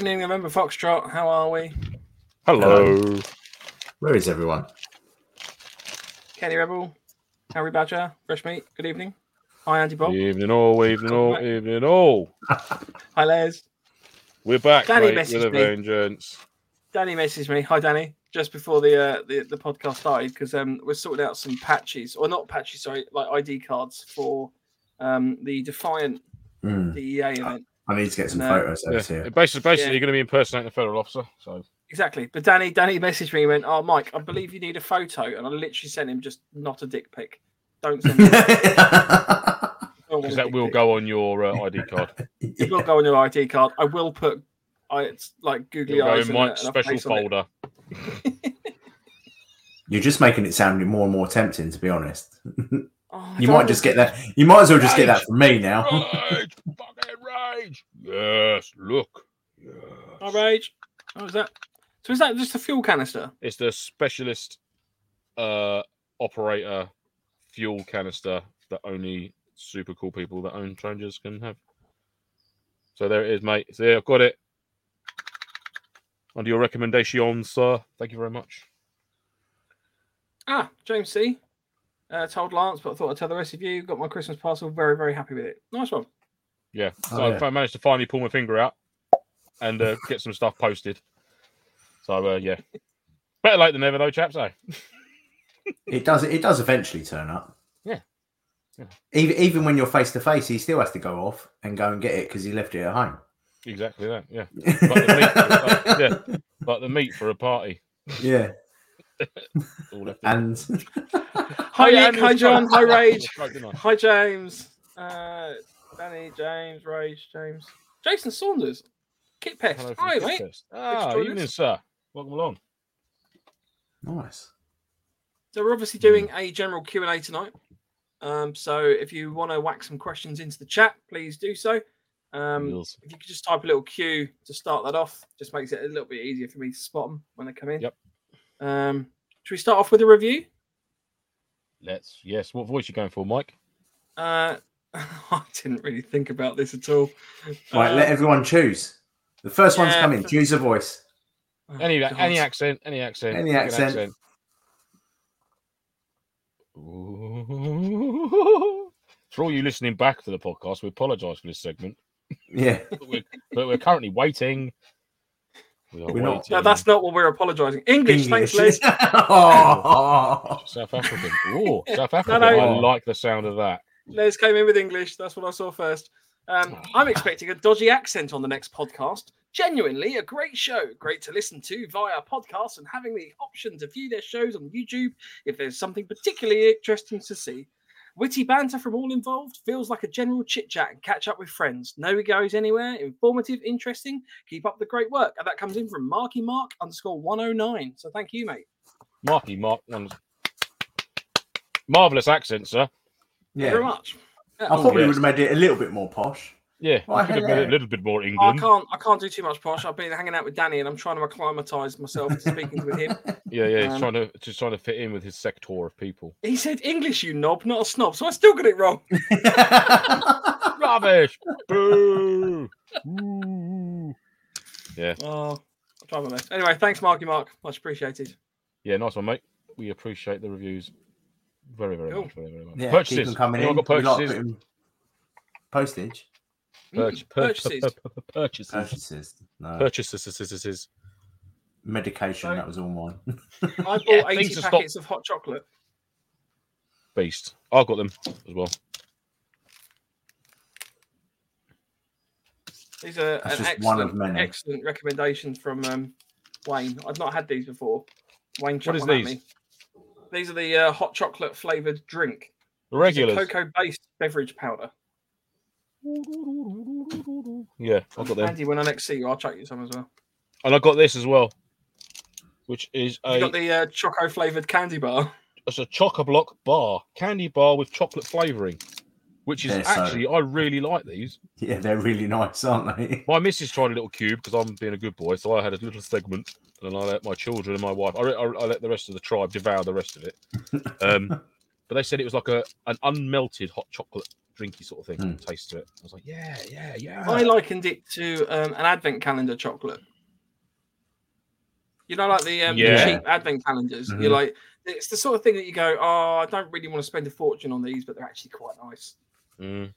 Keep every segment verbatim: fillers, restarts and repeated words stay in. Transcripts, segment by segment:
evening, November Foxtrot. How are we? Hello. Hello. Where is everyone? Kenny Rebel, Harry Badger, Fresh Meat. Good evening. Hi, Andy Bob. Evening all, evening all, back. evening all. Hi, Les. We're back, Danny mate, with a vengeance. Danny messaged me. Hi, Danny. Just before the uh, the, the podcast started, because um, we're sorting out some patches, or not patches, sorry, like I D cards for um, the Defiant mm. D E A event. I need to get some and, photos uh, yeah. here. Basically, basically yeah. you're going to be impersonating a federal officer. So exactly. But Danny, Danny messaged me and went, "Oh, Mike, I believe you need a photo," and I literally sent him just not a dick pic. Don't send him. Because that will pic. go on your uh, I D card. yeah. It will go on your I D card. I will put, I it's like googly It'll eyes go in my special folder. You're just making it sound more and more tempting, to be honest. Oh, you might just get that. You might as well just rage. get that from me now. Rage, fucking rage! Yes, look. Yes. Oh, rage! Oh, is that? So is that just a fuel canister? It's the specialist uh, operator fuel canister that only super cool people that own Changers can have. So there it is, mate. So yeah, I've got it. Under your recommendation, sir. Thank you very much. Ah, James C. Uh, told Lance, but I thought I'd tell the rest of you. Got my Christmas parcel. Very, very happy with it. Nice one. Yeah. So oh, yeah. I managed to finally pull my finger out and uh, get some stuff posted. So, uh, yeah. Better late than never, though, chaps, eh? It does It does eventually turn up. Yeah. yeah. Even, even when you're face-to-face, he still has to go off and go and get it because he left it at home. Exactly that, yeah. Like the meat, like, yeah. Like the meat for a party. Yeah. and hi, Nick, hi, John, hi, Rage, hi, James, uh, Danny, James, Rage, James, Jason Saunders, Kit Pest. Hi, Kit mate. Pest. Ah, evening, sir. Welcome along. Nice. So we're obviously doing mm. a general Q and A tonight. Um, so if you want to whack some questions into the chat, please do so. Um, Reals. If you could just type a little Q to start that off, just makes it a little bit easier for me to spot them when they come in. Yep. Um, should we start off with a review? Let's, yes. What voice are you going for, Mike? Uh, I didn't really think about this at all. Right, um, let everyone choose. The first yeah, one's coming. Choose a voice. Oh, any God. any accent, any accent. Any accent. accent. For all you listening back to the podcast, we apologise for this segment. Yeah. but, we're, but we're currently waiting... We we're not, no, that's not what we're apologising. English, English, thanks, Les. oh. South African. Oh, South African. No, no. I like the sound of that. Les came in with English. That's what I saw first. Um, I'm expecting a dodgy accent on the next podcast. Genuinely a great show. Great to listen to via podcasts and having the option to view their shows on YouTube if there's something particularly interesting to see. Witty banter from all involved, feels like a general chit-chat and catch-up with friends. No egos anywhere, informative, interesting. Keep up the great work. And that comes in from Marky Mark underscore one oh nine. So thank you, mate. Marky Mark. Um, marvellous accent, sir. Yeah. Thank you very much. Yeah. I thought oh, we yes. would have made it a little bit more posh. Yeah, well, I could have made it a little bit more England. I can't, I can't do too much posh. I've been hanging out with Danny and I'm trying to acclimatise myself to speaking with him. Yeah, yeah, he's um, trying to just trying to fit in with his sector of people. He said English, you knob, not a snob, so I still got it wrong. Rubbish. Boo. Ooh. Yeah. Oh, I'll try my best. Anyway, thanks, Marky Mark. Much appreciated. Yeah, nice one, mate. We appreciate the reviews very, very cool. much. Very, very much. Yeah, purchases. Keep them Anyone in. got purchases? Like Postage. Purch, pur- purchases. Pur- pur- pur- purchases, purchases, no. purchases, medication. So, that was all mine. I bought yeah, eighty packets of hot chocolate. Beast, I got them as well. These are That's an just excellent, one of many. excellent recommendations from um, Wayne. I've not had these before. Wayne, what is these? Me. These are the uh, hot chocolate flavored drink. Regular cocoa based beverage powder. Yeah, I got them. Andy, when I next see you, I'll chuck you some as well. And I got this as well, which is a. You got the uh, choco flavored candy bar. It's a choco block bar, candy bar with chocolate flavoring, which is they're actually so... I really like these. Yeah, they're really nice, aren't they? My missus tried a little cube because I'm being a good boy, so I had a little segment, and I let my children and my wife. I, re- I let the rest of the tribe devour the rest of it. Um, but they said it was like a an unmelted hot chocolate drinky sort of thing, mm. taste to it. I was like, yeah, yeah, yeah. I likened it to um, an advent calendar chocolate. You know, like the, um, yeah. the cheap advent calendars. Mm-hmm. You're like, it's the sort of thing that you go, oh, I don't really want to spend a fortune on these, but they're actually quite nice. Mm.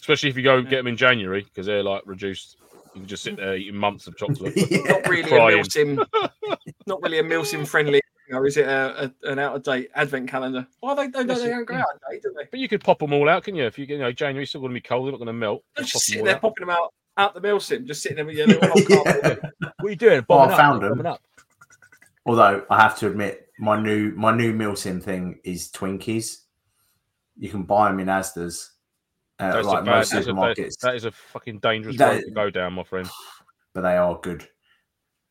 Especially if you go yeah. get them in January, because they're like reduced. You can just sit there eating months of chocolate. yeah. Not really Crying. a Milsim, not really a Milsim friendly. Or is it a, a, an out of date advent calendar? Well, they don't. They, they don't go out of date, do they? But you could pop them all out, can you? If you, you know, January's still going to be cold, they're not going to melt. Just pop sitting there, out. popping them out out the Milsim, just sitting there with your little old cardboard. What are you doing? Well, I up, found them. Up. Although I have to admit, my new my new Milsim thing is Twinkies. You can buy them in Asda's. Uh, like bad, most supermarkets. That is a fucking dangerous that, road to go down, my friend. But they are good.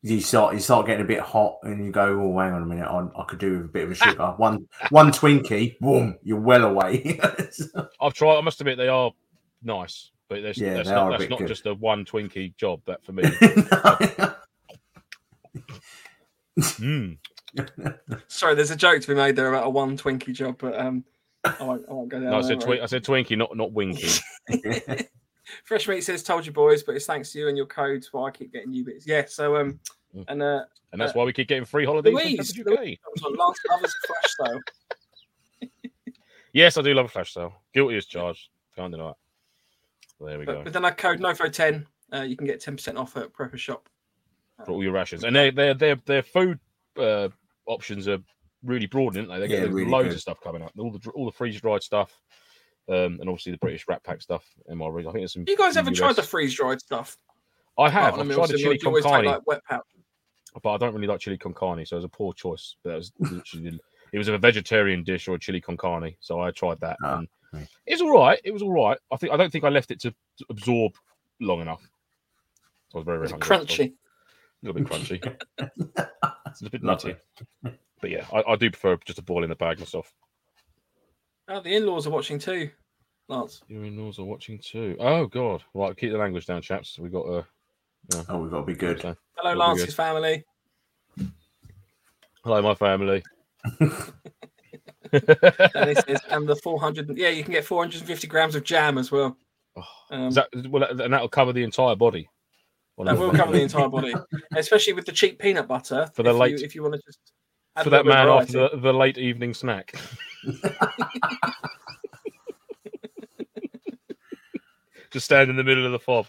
You start, you start getting a bit hot, and you go, "Oh, hang on a minute, I, I could do with a bit of a sugar." one, one Twinkie, boom, you're well away. so, I've tried. I must admit, they are nice, but that's, yeah, that's not, that's not just a one Twinkie job. That for me. mm. Sorry, there's a joke to be made there about a one Twinkie job, but um. I won't, I won't go down no, I said, twi- I said Twinkie, not, not Winky. Fresh Meat says, told you boys, but it's thanks to you and your codes why I keep getting new bits. Yeah, so, um, mm. and uh, and that's uh, why we keep getting free holidays. Louise, Louise, that was on last lover's flash sale. Yes, I do love a flash sale. Guilty as charged. Can't deny it. There we but, go. But then I code Nofo ten. Uh, you can get ten percent off at Prepper Shop. Um, For all your rations. And their their their their food uh, options are really broad, didn't they? They yeah, get really loads good. of stuff coming up. All the all the freeze dried stuff, um, and obviously the British Rat Pack stuff. In my region, I think there's some. You guys ever tried the freeze dried stuff? I have. I've tried the chili con carne, like wet pouch. But I don't really like chili con carne, so it was a poor choice. But it was literally it was a vegetarian dish or a chili con carne, so I tried that. Oh. And mm. It was all right. It was all right. I think I don't think I left it to absorb long enough. So I was very very hungry. Crunchy. A little bit crunchy. It's a bit nutty. But yeah, I, I do prefer just a ball in the bag myself. Oh, the in-laws are watching too, Lance. Your in-laws are watching too. Oh God! Right, keep the language down, chaps. We got a. Uh, yeah. Oh, we've got to be good. So, hello, Lance's family. Hello, my family. Danny says, and the four hundred. Yeah, you can get four hundred and fifty grams of jam as well. Oh, um, that, well, and that'll cover the entire body. Well, that will cover the entire body, especially with the cheap peanut butter. For the if late, you, if you want to just. For that man variety. After the, the late evening snack. Just stand in the middle of the fob.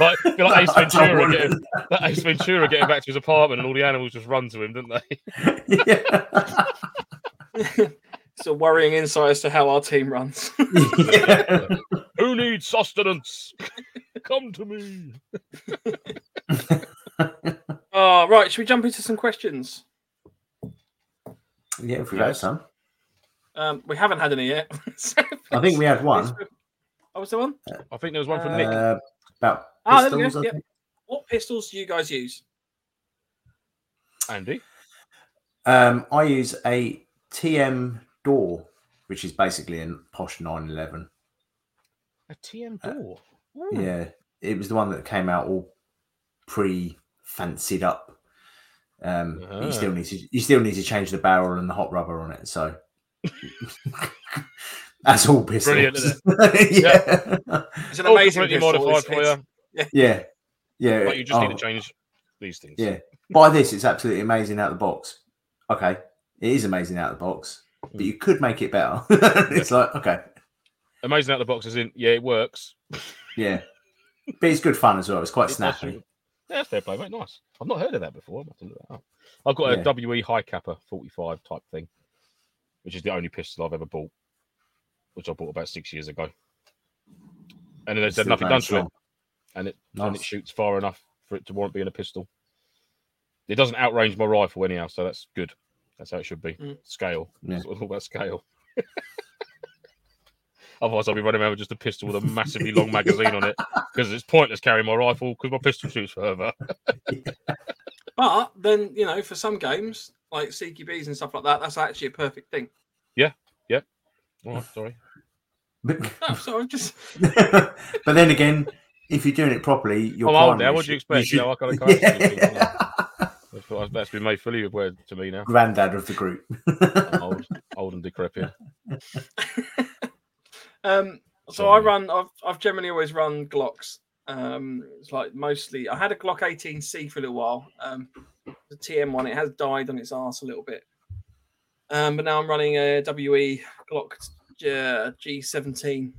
like, feel like Ace Ventura getting that Ace Ventura getting back to his apartment and all the animals just run to him, didn't they? Yeah. It's a worrying insight as to how our team runs. Yeah. Who needs sustenance? Come to me. Oh, right. Should we jump into some questions? Yeah, if we yes. had some. Um, we haven't had any yet. so I think we had one. Oh, was there one? Uh, I think there was one from uh, Nick. About pistols, oh, there we go. Yep. What pistols do you guys use? Andy? Um, I use a T M Door, which is basically a posh nine eleven. A T M Door? Uh, oh. Yeah. It was the one that came out all pre- fancied up. Um, uh-huh. you still need to you still need to change the barrel and the hot rubber on it. So that's all pistols. Brilliant, isn't it? yeah. yeah, it's an amazing oh, pistol, modified for you. Yeah, yeah, yeah. But you just oh. need to change these things. Yeah, buy this. It's absolutely amazing out of the box. Okay, it is amazing out of the box, but you could make it better. it's yeah. like okay, amazing out of the box isn't. Yeah, it works. yeah, but it's good fun as well. It's quite it's snappy. Awesome. Yeah, fair play, mate. Nice. I've not heard of that before. I'm about to look that up. I've got yeah. a W E High Capper forty-five type thing, which is the only pistol I've ever bought, which I bought about six years ago. And it's there's nothing done to it. And it, nice. and it shoots far enough for it to warrant being a pistol. It doesn't outrange my rifle anyhow, so that's good. That's how it should be. Mm. Scale. Yeah. It's all about scale. Otherwise, I'll be running around with just a pistol with a massively long magazine on it because it's pointless carrying my rifle because my pistol shoots further. yeah. But then, you know, for some games like C Q Bs and stuff like that, that's actually a perfect thing. Yeah, yeah. All right, sorry. But, no, sorry, just. but then again, if you're doing it properly, you're. I'm old now. What do you expect? You, should... you know, I kind of. Yeah. That's been made fully aware to me now. Granddad of the group. I'm old. old and decrepit. um, so I run. I've I've generally always run Glocks. Um, it's like mostly. I had a Glock eighteen C for a little while. Um, the T M one. It has died on its arse a little bit. Um, but now I'm running a W E Glock uh, G seventeen.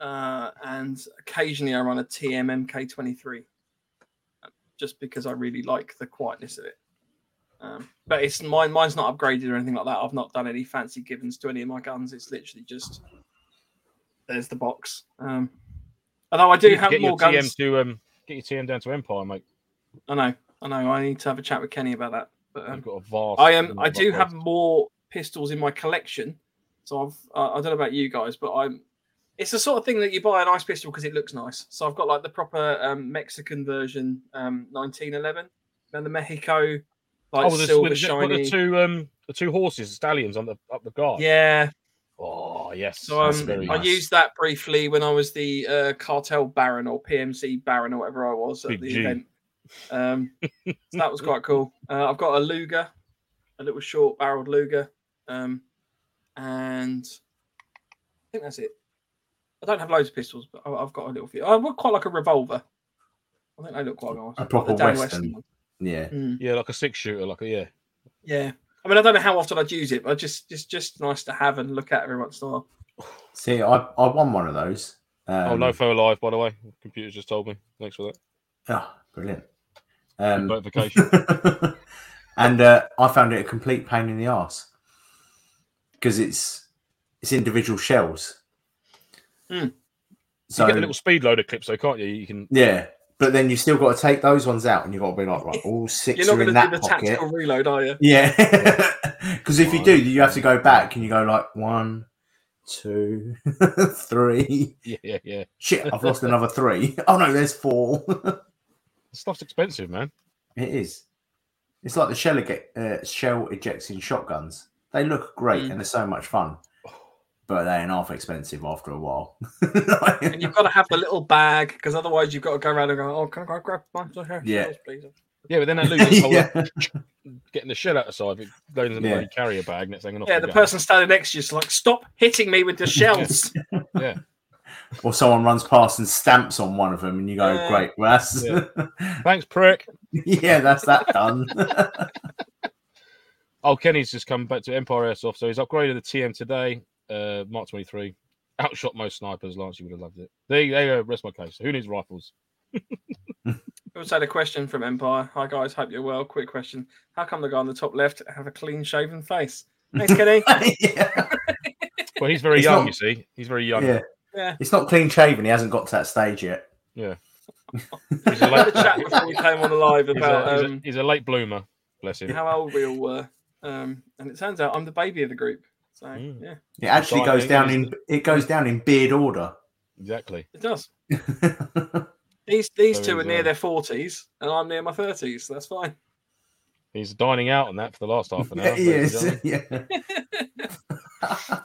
Uh, and occasionally I run a T M M K twenty-three, just because I really like the quietness of it. Um, but it's mine. Mine's not upgraded or anything like that. I've not done any fancy givens to any of my guns. It's literally just there's the box. Um, although I do get have get more guns. T M to, um, get your T M down to Empire, mate. I know, I know. I need to have a chat with Kenny about that. But um, I've got a vast. I am. Um, I do have more pistols in my collection. So I've. Uh, I don't know about you guys, but I'm. It's the sort of thing that you buy a nice pistol because it looks nice. So I've got like the proper um, Mexican version, um, nineteen eleven, and the Mexico, like oh, silver the, shiny. The two, um, the two horses, the stallions on the up the guard. Yeah. Oh yes. So um, I nice. used that briefly when I was the uh, cartel baron or P M C baron or whatever I was at Big the G. event. Um, so that was quite cool. Uh, I've got a Luger, a little short-barreled Luger, um, and I think that's it. I don't have loads of pistols, but I've got a little few. I would quite like a revolver. I think they look quite nice. A proper Western. Western one. Yeah. Mm. Yeah, like a six-shooter, like a, yeah. Yeah. I mean, I don't know how often I'd use it, but just it's just nice to have and look at every once in a while. See, I, I won one of those. Um, oh, Lofo Alive, by the way. The computer's just told me. Thanks for that. Oh, brilliant. Um, notification. And uh, I found it a complete pain in the arse because it's it's individual shells. Mm. So you get the little speed loader clips, though, can't you? You can, yeah, but then you still got to take those ones out, and you've got to be like, right, all six You're not are in that do the pocket. Tactical reload, are you? Yeah, because if you do, you have to go back, and you go like one, two, three. Yeah, yeah, yeah. Shit, I've lost another three. Oh no, there's four. Stuff's expensive, man. It is. It's like the shell eject, uh, shell ejecting shotguns. They look great, mm. and they're so much fun. But they ain't half expensive after a while. And you've got to have the little bag because otherwise you've got to go around and go, oh, can I grab my shell, yeah. please? Yeah, but then they lose whole yeah. getting the shell out of the side, loading the yeah. carrier bag, next thing. Yeah, the going. person standing next to you is like, stop hitting me with the shells. Yeah. Or someone runs past and stamps on one of them, and you go, yeah. great, well, that's... Yeah. Thanks, prick. Yeah, that's that done. Oh, Kenny's just come back to Empire Airsoft, so he's upgraded the T M today. Uh, Mark twenty-three outshot most snipers. Lance, you would have loved it. There you go. Rest my case. Who needs rifles? I also had a question from Empire. Hi, guys. Hope you're well. Quick question. How come the guy on the top left have a clean shaven face? Thanks, Kenny. Well, he's very it's young, not... you see. He's very young. Yeah. yeah. It's not clean shaven. He hasn't got to that stage yet. Yeah. He's a late chat before we came on the live about. He's a, he's, um... a, he's a late bloomer. Bless him. How old we all were. Um, and it turns out I'm the baby of the group. So, yeah. It actually Dying goes down in it goes down in beard order. Exactly. It does. these these so two are near well. their forties, and I'm near my thirties, so that's fine. He's dining out on that for the last half an hour. Yes. Yeah.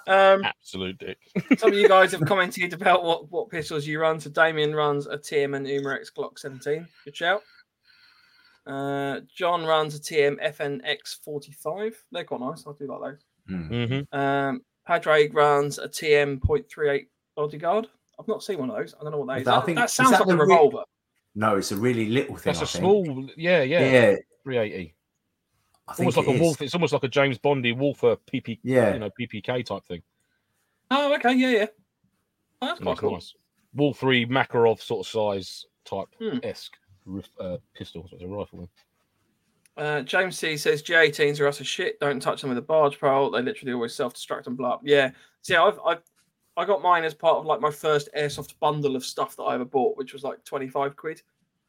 um, Absolute dick. Some of you guys have commented about what, what pistols you run. So Damien runs a T M and Umarex Glock seventeen. Good shout. Uh, John runs a T M F N X forty-five. They're quite nice. I do like those. Mm-hmm. Um, Padraig runs a T M point three eight bodyguard. I've not seen one of those. I don't know what that is. That, I think, that sounds is that like a revolver. Re- no, it's a really little thing. That's I a think. small, yeah, yeah, yeah. three eighty. I think almost it like is. a wolf. It's almost like a James Bondy Wolfer P P K, yeah. you know, P P K type thing. Oh, okay, yeah, yeah. Oh, that's quite cool. Nice. Wolf three Makarov sort of size type esque hmm. uh, pistol. So it's a rifle. Uh, James C says G eighteens are utter shit. Don't touch them with a barge pole. They literally always self-destruct and blow up. Yeah. See, I've, I've I got mine as part of like my first airsoft bundle of stuff that I ever bought, which was like twenty-five quid,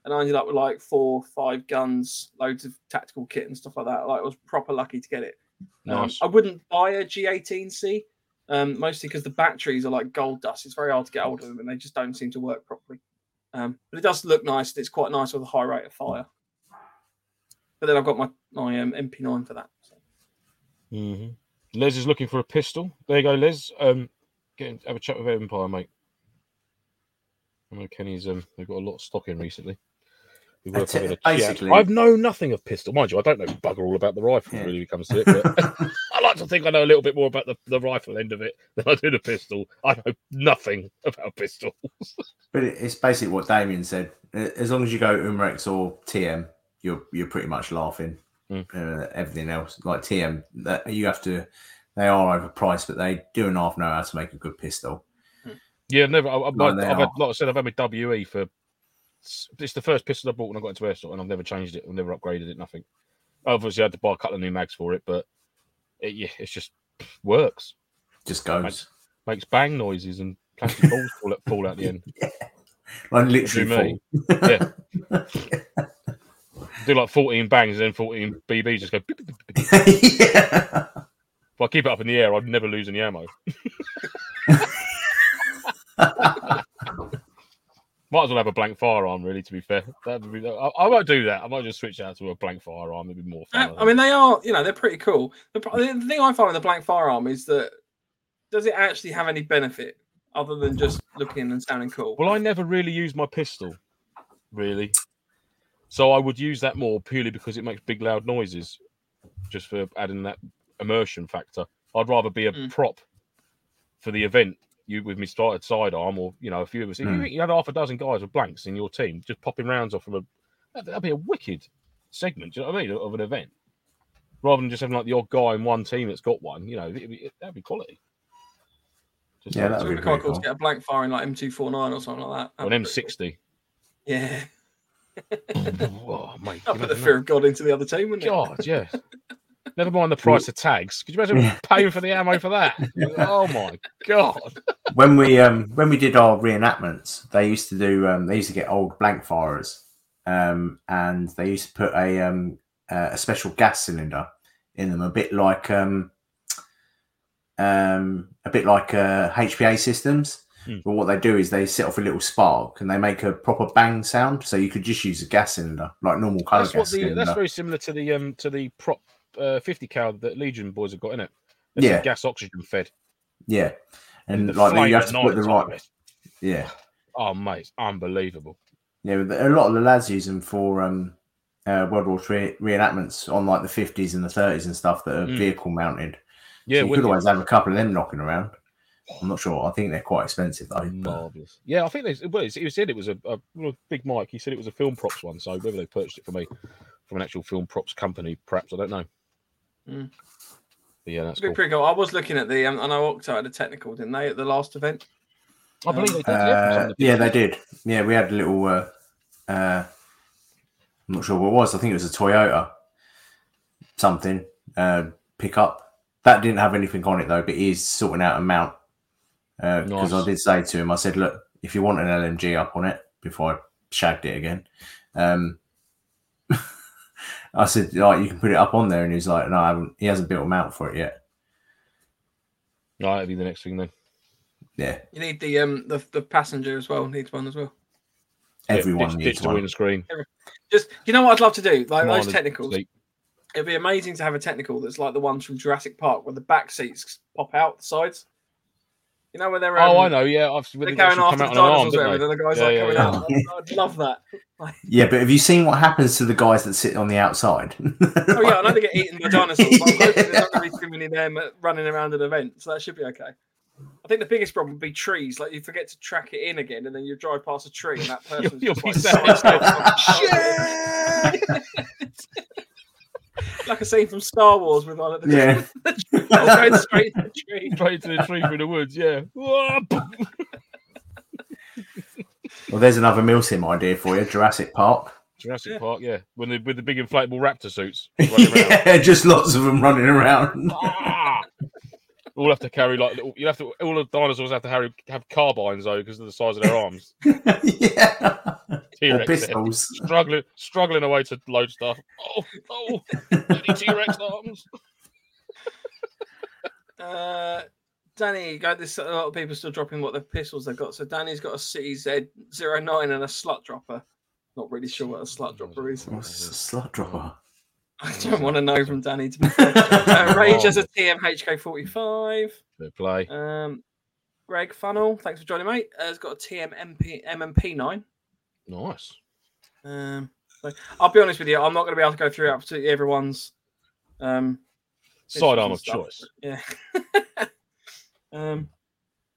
and I ended up with like four, five guns, loads of tactical kit and stuff like that. Like I was proper lucky to get it. Nice. Um, I wouldn't buy a G eighteen C, um, mostly because the batteries are like gold dust. It's very hard to get hold of them, and they just don't seem to work properly. Um, but it does look nice. It's quite nice with a high rate of fire. But then I've got my, my um, M P nine for that. So. Mm-hmm. Les is looking for a pistol. There you go, Les. Um, get in, have a chat with Empire, mate. I know Kenny's. Um, they've got a lot of stock in recently. We were t- basically, I've known nothing of pistol, mind you. I don't know bugger all about the rifle. Yeah. Really, when it comes to it. But I like to think I know a little bit more about the, the rifle end of it than I do the pistol. I know nothing about pistols. But it's basically what Damien said. As long as you go Umrex or T M, you're you're pretty much laughing. Mm. Uh, everything else, like T M, that you have to. They are overpriced, but they do and half know how to make a good pistol. Yeah, I've never. I, I, like, I've had, like I said, I've had my W E for. It's the first pistol I bought when I got into airsoft, and I've never changed it. I've never upgraded it. Nothing. Obviously, I had to buy a couple of new mags for it, but it yeah, it's just works. Just goes. Makes, makes bang noises and plastic balls fall out, fall out the end. Yeah. Like literally, me. Yeah. Yeah. Do like fourteen bangs and then fourteen B Bs just go. Yeah. If I keep it up in the air, I'd never lose any ammo. Might as well have a blank firearm, really, to be fair. That'd be, I, I won't do that. I might just switch out to a blank firearm. It'd be more fun. I, I mean, they are, you know, they're pretty cool. The, the thing I find with the blank firearm is that does it actually have any benefit other than just looking and sounding cool? Well, I never really use my pistol, really. So I would use that more purely because it makes big, loud noises, just for adding that immersion factor. I'd rather be a mm. prop for the event. You with me started sidearm, or you know, a few of us. Mm. You, you had half a dozen guys with blanks in your team, just popping rounds off from a. That'd, that'd be a wicked segment. Do you know what I mean? Of an event, rather than just having like the odd guy in one team that's got one. You know, it'd be, it, that'd be quality. Just, yeah, that'd, that'd be, be quite cool, cool to get a blank firing like M two forty-nine or something like that. Or an M sixty. Yeah. Oh, mate, I put the fear of God into the other team, wouldn't it? God, yeah. Never mind the price of tags. Could you imagine paying for the ammo for that? Oh my God! When we um when we did our reenactments, they used to do um they used to get old blank firers, um and they used to put a um uh, a special gas cylinder in them, a bit like um um a bit like uh, H P A systems. Mm. But what they do is they set off a little spark and they make a proper bang sound. So you could just use a gas cylinder like normal colour gas what the, cylinder. That's very similar to the um to the prop. Uh, fifty cal that Legion boys have got in it. It's yeah, gas oxygen fed. Yeah, and, and the like you have to put the right. Yeah. Oh mate, it's unbelievable. Yeah, a lot of the lads use them for um, uh, World War Three reenactments on like the fifties and the thirties and stuff that are mm. vehicle mounted. Yeah, so you could always have a couple of them knocking around. I'm not sure. I think they're quite expensive though. Marvelous. Yeah, I think they. Well, he said it was a, a big Mike. He said it was a film props one. So whether they purchased it for me from an actual film props company, perhaps I don't know. Mm. Yeah, that's cool. Pretty cool. I was looking at the. Um, I know Octo had a technical, didn't they, at the last event? I believe they did. Uh, yeah, they did. Yeah, we had a little. Uh, uh, I'm not sure what it was. I think it was a Toyota something uh, pickup. That didn't have anything on it though, but he is sorting out a mount because uh, nice. I did say to him, I said, look, if you want an L M G up on it, before I shagged it again. Um, I said, like, you can put it up on there, and he's like, no, I haven't. He hasn't built a mount for it yet. No, that'll be the next thing then. Yeah, you need the um the, the passenger as well needs one as well. Everyone yeah, needs digital one. Screen. Just you know what I'd love to do, like those technicals. Sleep. It'd be amazing to have a technical that's like the ones from Jurassic Park, where the back seats pop out the sides. You know where they're um, oh, I know, yeah. I've, they're going after the dinosaurs and everything. The guys yeah, are yeah, coming yeah. out. I, I'd love that. Yeah, but have you seen what happens to the guys that sit on the outside? Oh yeah, I know they get eaten by dinosaurs. But I'm hoping there's not going to be too many of them running around an event, so that should be okay. I think the biggest problem would be trees. Like you forget to track it in again, and then you drive past a tree, and that person's you'll, you'll just like, shit. Like a scene from Star Wars with like the yeah. going straight to the tree, straight to the tree through the woods. Yeah. Well, there's another Milsim idea for you, Jurassic Park. Jurassic yeah. Park, yeah, with the, with the big inflatable raptor suits. Yeah, just lots of them running around. Ah! All have to carry like little, you'll have to. All the dinosaurs have to have, have carbines though because of the size of their arms. Yeah. T-Rex or pistols. There. Struggling, struggling away to load stuff. Oh, oh, bloody T-Rex arms. uh, Danny, go. This a lot of people still dropping what the pistols they've got. So Danny's got a C Z zero nine and a slut dropper. Not really sure what a slut dropper is. What's a slut dropper? I don't want to know from Danny. To be fair. Uh, Rage has a T M H K forty-five. Good play. Um, Greg Funnel, thanks for joining, mate. Uh, has got a T M M P nine. Nice. Um, so I'll be honest with you. I'm not going to be able to go through absolutely everyone's um, sidearm of choice. Yeah. um,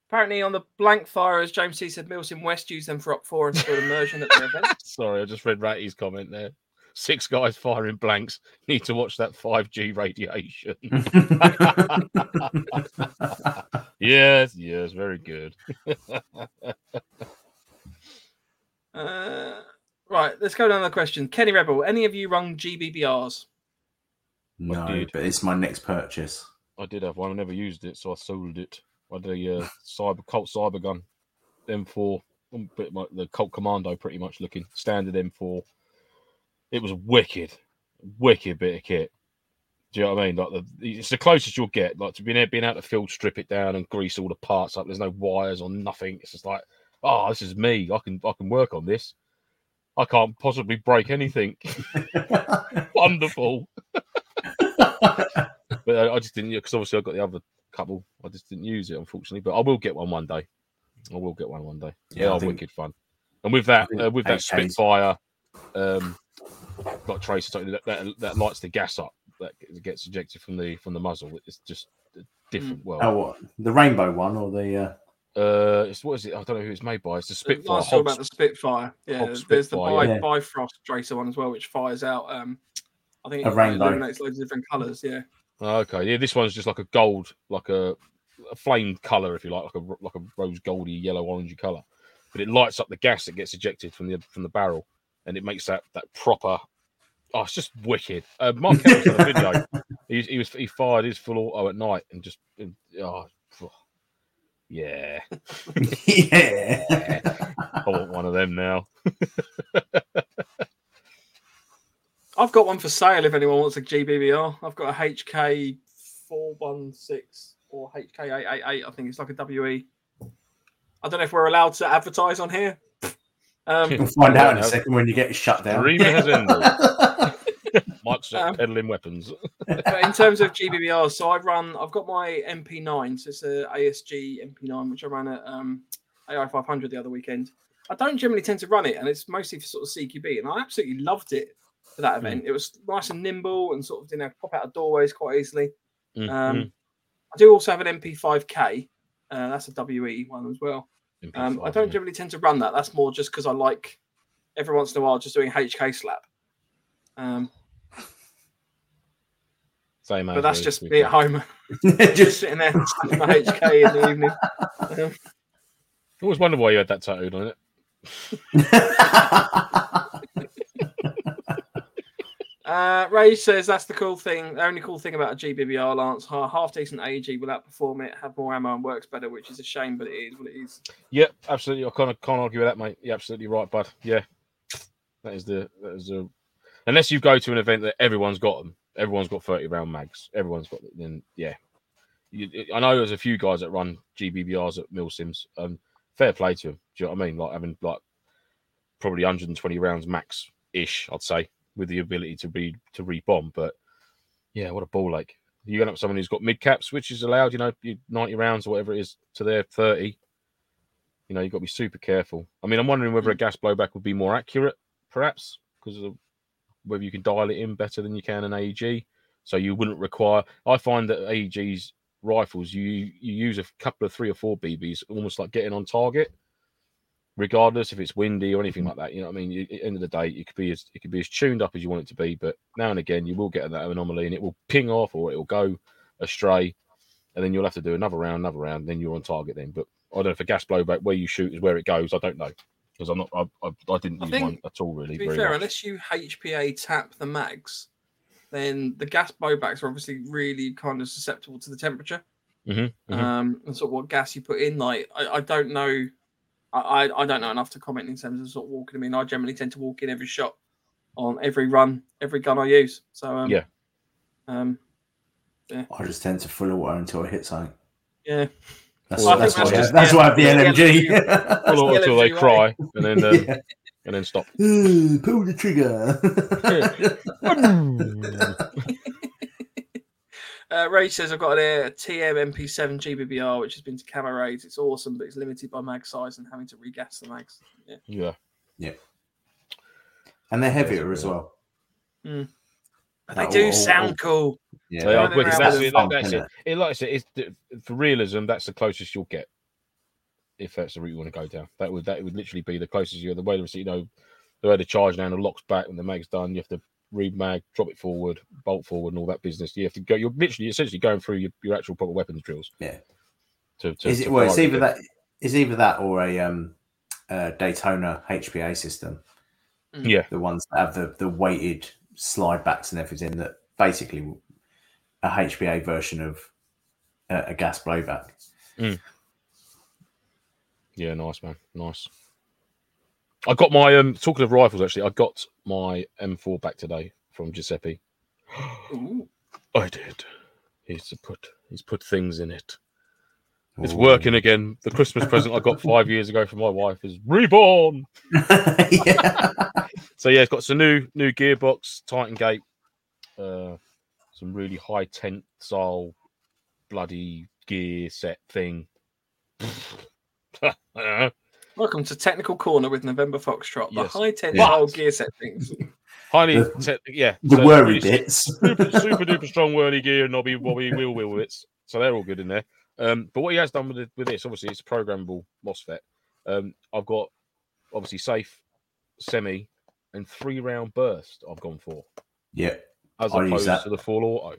apparently, on the blank fire, as James C said, Milton West used them for up four and scored immersion at their event. Sorry, I just read Ratty's comment there. Six guys firing blanks. Need to watch that five G radiation. yes, yes, very good. uh, right, let's go to another question. Kenny Rebel, any of you run G B B Rs? No, but it's my next purchase. I did have one. I never used it, so I sold it. I had a uh, cyber, Colt Cyber Gun M four, the Colt Commando pretty much looking, standard M four. It was a wicked, wicked bit of kit. Do you know what I mean? Like the, it's the closest you'll get, like to being being out the field, strip it down and grease all the parts up. There's no wires or nothing. It's just like, oh, this is me. I can I can work on this. I can't possibly break anything. Wonderful. But I, I just didn't, because obviously I got the other couple. I just didn't use it, unfortunately. But I will get one one day. I will get one one day. Yeah, they are think, wicked fun. And with that, uh, with that Spitfire. Um, Like Tracer, that, that that lights the gas up that gets ejected from the from the muzzle. It's just a different world. Oh, what the rainbow one or the? Uh... uh, it's what is it? I don't know who it's made by. It's the Spitfire. Last about the Spitfire. Yeah, Hog there's Spitfire, the bi- yeah. Bifrost Tracer one as well, which fires out. Um, I think it illuminates loads of different colours. Yeah. Okay. Yeah, this one's just like a gold, like a, a flame colour, if you like, like a like a rose goldy, yellow, orangey colour, but it lights up the gas that gets ejected from the from the barrel, and it makes that that proper. Oh, it's just wicked. Uh, Mark Evans had a video. He, he was he fired his full auto at night and just and, oh, oh yeah yeah. I want one of them now. I've got one for sale if anyone wants a G B B R. I've got a H K four one six or H K eight eight eight. I think it's like a W E. I don't know if we're allowed to advertise on here. Um, we'll find out in a second when you get shut down. Dream has ended. Mike's um, peddling weapons. But in terms of G B B Rs, so I run, I've got my M P nine, so it's an A S G M P nine, which I ran at um, A I five hundred the other weekend. I don't generally tend to run it, and it's mostly for sort of C Q B, and I absolutely loved it for that event. Mm. It was nice and nimble and sort of didn't have to pop out of doorways quite easily. Mm-hmm. Um, I do also have an M P five K, uh, that's a W E one as well. Um, I don't generally tend to run that. That's more just because I like every once in a while just doing H K slap. Um, Same, but that's just me at home, just sitting there slapping my H K in the evening. Um, I always wonder why you had that tattooed on it. uh, Ray says that's the cool thing. The only cool thing about a G B B R, Lance, half decent A G will outperform it, have more ammo, and works better, which is a shame, but it is what it is. Yep, absolutely. I can't can't argue with that, mate. You're absolutely right, bud. Yeah, that is the that is the. Unless you go to an event that everyone's got them, everyone's got thirty round mags, everyone's got them, then yeah. You, I know there's a few guys that run G B B Rs at Milsims. Um, fair play to them. Do you know what I mean? Like having like probably one hundred twenty rounds max ish, I'd say, with the ability to be to rebomb. But yeah, what a ball ache. You going up someone who's got mid caps, which is allowed, you know, ninety rounds or whatever it is to their thirty. You know, you've got to be super careful. I mean, I'm wondering whether a gas blowback would be more accurate, perhaps, because of the, whether you can dial it in better than you can an A E G. So you wouldn't require... I find that A E G's rifles, you you use a couple of three or four B Bs, almost like getting on target, regardless if it's windy or anything like that. You know what I mean? You, at the end of the day, it could be as, it could be as tuned up as you want it to be, but now and again, you will get that anomaly and it will ping off or it will go astray, and then you'll have to do another round, another round, and then you're on target then. But I don't know if a gas blowback, where you shoot is where it goes. I don't know. Because I'm not, I, I, I didn't I use think, one at all, really. To be fair, much. Unless you H P A tap the mags, then the gas blowbacks are obviously really kind of susceptible to the temperature, mm-hmm, mm-hmm. Um, and sort of what gas you put in. Like, I, I don't know, I, I don't know enough to comment in terms of sort of walking. I mean, I generally tend to walk in every shot, on every run, every gun I use. So um, yeah, um, yeah. I just tend to full auto until I hit something. Yeah. That's, well, that's, that's, just, that's yeah, why I have the L M G. Pull until they cry and then um, yeah. and then stop. Ooh, pull the trigger. uh, Ray says, I've got a T M M P seven G B B R, which has been to camera raids. It's awesome, but it's limited by mag size and having to regas the mags. Yeah. Yeah. yeah. And they're heavier yeah. as well. Mm. But they do all, sound all, cool. Yeah. They are good. That's it. That's it. It likes it. It's the, for realism. That's the closest you'll get. If that's the route you want to go down, that would that would literally be the closest you. The way to, you know, the way the charge down, the lock's back, when the mag's done, you have to remag, drop it forward, bolt forward, and all that business. You have to go. You're literally essentially going through your, your actual proper weapons drills. Yeah. To, to, is it, well, it's either that is either that or a um, uh, Daytona H P A system. Yeah, the ones that have the, the weighted slide backs and everything that basically a H P A version of a, a gas blowback. Mm. Yeah, nice man, nice. I got my um, talking of rifles actually. I got my M four back today from Giuseppe. Ooh. I did. He's put he's put things in it. It's working again. The Christmas present I got five years ago from my wife is reborn. Yeah. So yeah, it's got some new new gearbox, Titan Gate, uh, some really high tensile bloody gear set thing. Welcome to Technical Corner with November Foxtrot. The yes. high tensile yeah. gear set things. Highly, te- yeah. The so worry really bits. Super, super duper strong whirly gear, knobby wobby wheel wheel bits. So they're all good in there. Um, but what he has done with, the, with this, obviously, it's a programmable MOSFET. Um, I've got, obviously, safe, semi, and three-round burst I've gone for. Yeah. As I opposed to the full auto.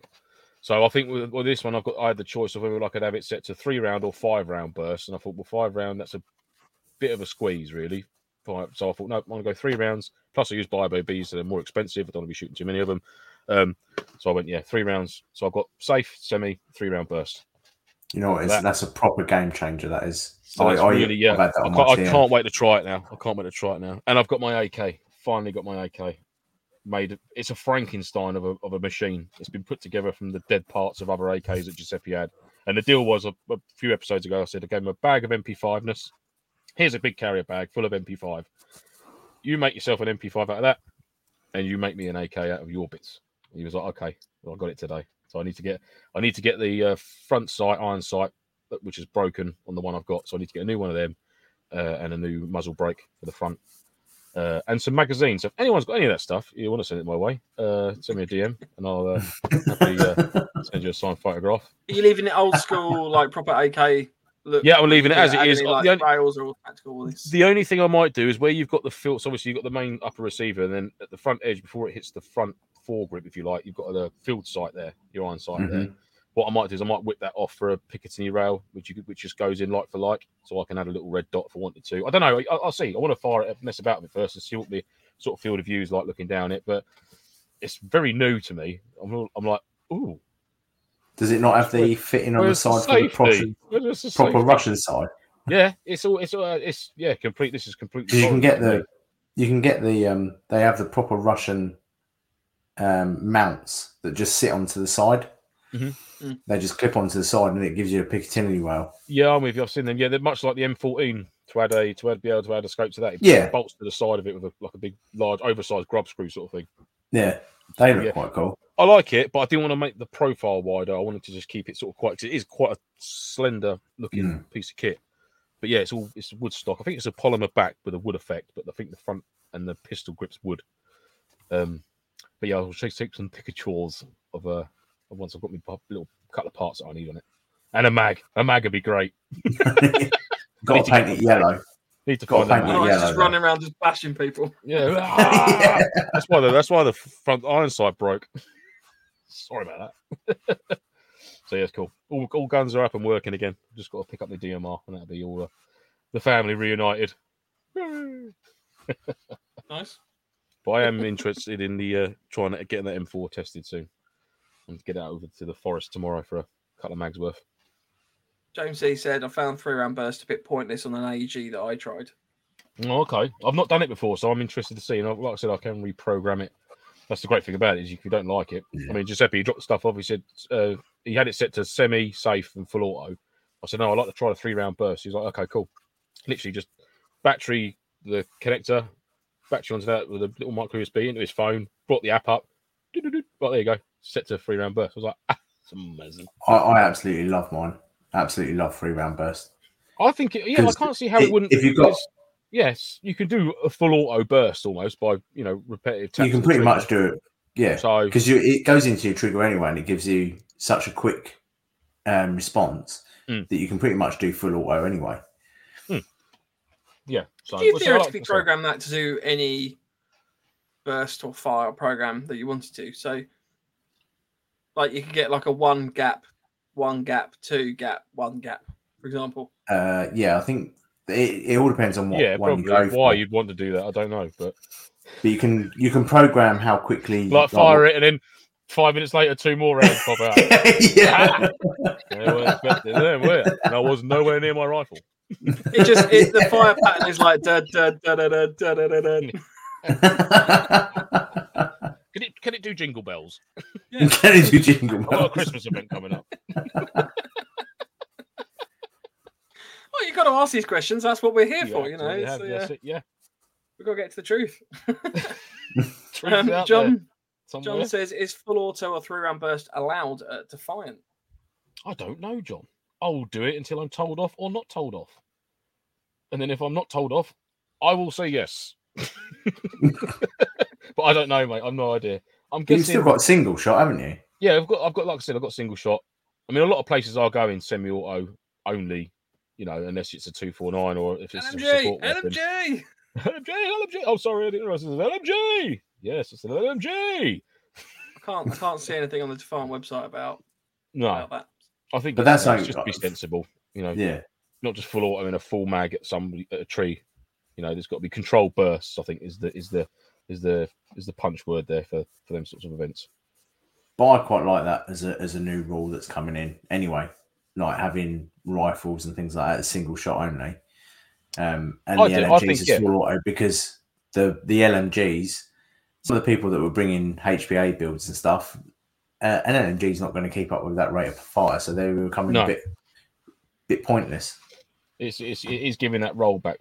So I think with, with this one, I've got I had the choice of whether I could have it set to three-round or five-round burst. And I thought, well, five-round, that's a bit of a squeeze, really. Five, so I thought, no, I'm going to go three rounds. Plus, I use Bibo Bs, so they're more expensive. I don't want to be shooting too many of them. Um, so I went, yeah, three rounds. So I've got safe, semi, three-round burst. You know what? It's, that. That's a proper game changer. That is. So I, I, really, yeah. I, can't, I can't wait to try it now. I can't wait to try it now. And I've got my A K. Finally got my A K. Made. It's a Frankenstein of a of a machine. It's been put together from the dead parts of other A Ks that Giuseppe had. And the deal was a, a few episodes ago. I said I gave him a bag of M P five-ness. Here's a big carrier bag full of M P five. You make yourself an M P five out of that, and you make me an A K out of your bits. And he was like, okay, well, I got it today. So I need to get I need to get the uh, front sight, iron sight, which is broken on the one I've got. So I need to get a new one of them uh, and a new muzzle brake for the front uh, and some magazines. So if anyone's got any of that stuff, you want to send it my way, uh, send me a D M and I'll uh, happily, uh, send you a signed photograph. Are you leaving it old school, like proper A K look? Yeah, I'm leaving it as it is. Like the, only, rails are all tactical, all this. The only thing I might do is where you've got the filter, so obviously you've got the main upper receiver and then at the front edge before it hits the front foregrip, if you like, you've got the field sight there, your iron sight mm-hmm. there. What I might do is I might whip that off for a Picatinny rail, which you, which just goes in like for like, so I can add a little red dot if I wanted to. I don't know. I, I'll see. I want to fire it, mess about with it first, and see what the sort of field of view is like looking down it. But it's very new to me. I'm all, I'm like, ooh. Does it not have the fitting on the side for the proper, the proper Russian side? Yeah, it's all it's all, uh, it's yeah complete. This is completely. You can get the, you can get the um. They have the proper Russian. Um, mounts that just sit onto the side. Mm-hmm. Mm-hmm. They just clip onto the side, and it gives you a Picatinny rail. Yeah, I'm with you. I've seen them. Yeah, they're much like the M fourteen to add a to add, be able to add a scope to that. It yeah, bolts to the side of it with a, like a big, large, oversized grub screw sort of thing. Yeah, they look yeah. quite cool. I like it, but I didn't want to make the profile wider. I wanted to just keep it sort of quite. Cause it is quite a slender looking mm. piece of kit. But yeah, it's all it's wood stock. I think it's a polymer back with a wood effect, but I think the front and the pistol grip's wood. Um. But yeah, I'll take some pictures of uh once I've got my little couple of parts that I need on it, and a mag. A mag would be great. Got to paint to it yellow. Need to got paint it yellow. Just running around, just bashing people. Yeah, yeah. That's why the that's why the front iron sight broke. Sorry about that. So yeah, it's cool. All all guns are up and working again. Just got to pick up the D M R, and that'll be all uh, the family reunited. Nice. But I am interested in the uh, trying to get that M four tested soon and get out over to the forest tomorrow for a couple of mags worth. James C said, I found three round burst a bit pointless on an A E G that I tried. Oh, okay. I've not done it before, so I'm interested to see. And like I said, I can reprogram it. That's the great thing about it is if you don't like it. Yeah. I mean, Giuseppe, he dropped the stuff off. He said uh, he had it set to semi, safe, and full auto. I said, no, I'd like to try the three round burst. He's like, okay, cool. Literally just battery, the connector, battery onto that with a little micro U S B into his phone, brought the app up. Right, there you go. Set to three round burst. I was like, ah, it's amazing. I, I absolutely love mine. Absolutely love three round burst. I think, it, yeah, I can't see how it, it wouldn't. If you got, yes, you can do a full auto burst almost by you know repetitive. You can pretty much do it Yeah, so because it goes into your trigger anyway, and it gives you such a quick um, response mm. that you can pretty much do full auto anyway. Mm. Yeah. So, do you theoretically like? program that to do any burst or fire program that you wanted to? So, like, you can get like a one gap, one gap, two gap, one gap, for example. Uh, yeah, I think it, it all depends on what yeah, one you go for. Why you'd want to do that, I don't know, but. But you can you can program how quickly, like, fire like, it, and then five minutes later, two more rounds pop out. Yeah, they weren't expecting them, were they? And I was nowhere near my rifle. It just it, the fire pattern is like da da da da da da da da. Can it can it do jingle bells? Yeah. Can it do jingle bells? I've got a Christmas event coming up. Well, you got to ask these questions. That's what we're here yeah, for, you know. Have, so, yeah. It, yeah. We've got to get to the truth. um, John John says, is full auto or three-round burst allowed at Defiant? I don't know, John. I'll do it until I'm told off or not told off. And then if I'm not told off, I will say yes. But I don't know, mate. I've no idea. I'm guessing... You've still got single shot, haven't you? Yeah, I've got, I've got, like I said, I've got single shot. I mean, a lot of places are going semi-auto only, you know, unless it's a two forty-nine or if it's L M G, a support weapon. L M G! L M G, L M G. Oh, sorry, I didn't realize it was L M G. Yes, it's an L M G. I can't, I can't see anything on the Defiant website about, no. about that. I think, but that's, that's just to be sensible, you know. Yeah, not just full auto in a full mag at some at a tree. You know, there's got to be controlled bursts. I think is the is the is the is the punch word there for, for them sorts of events. But I quite like that as a as a new rule that's coming in anyway, like having rifles and things like that, single shot only. Um, and I the do, L M Gs I think, is yeah. full auto because the, the L M Gs, some of the people that were bringing H P A builds and stuff, uh, an L M G's not going to keep up with that rate of fire, so they were becoming no. a bit bit pointless. It's, it's it is giving that role back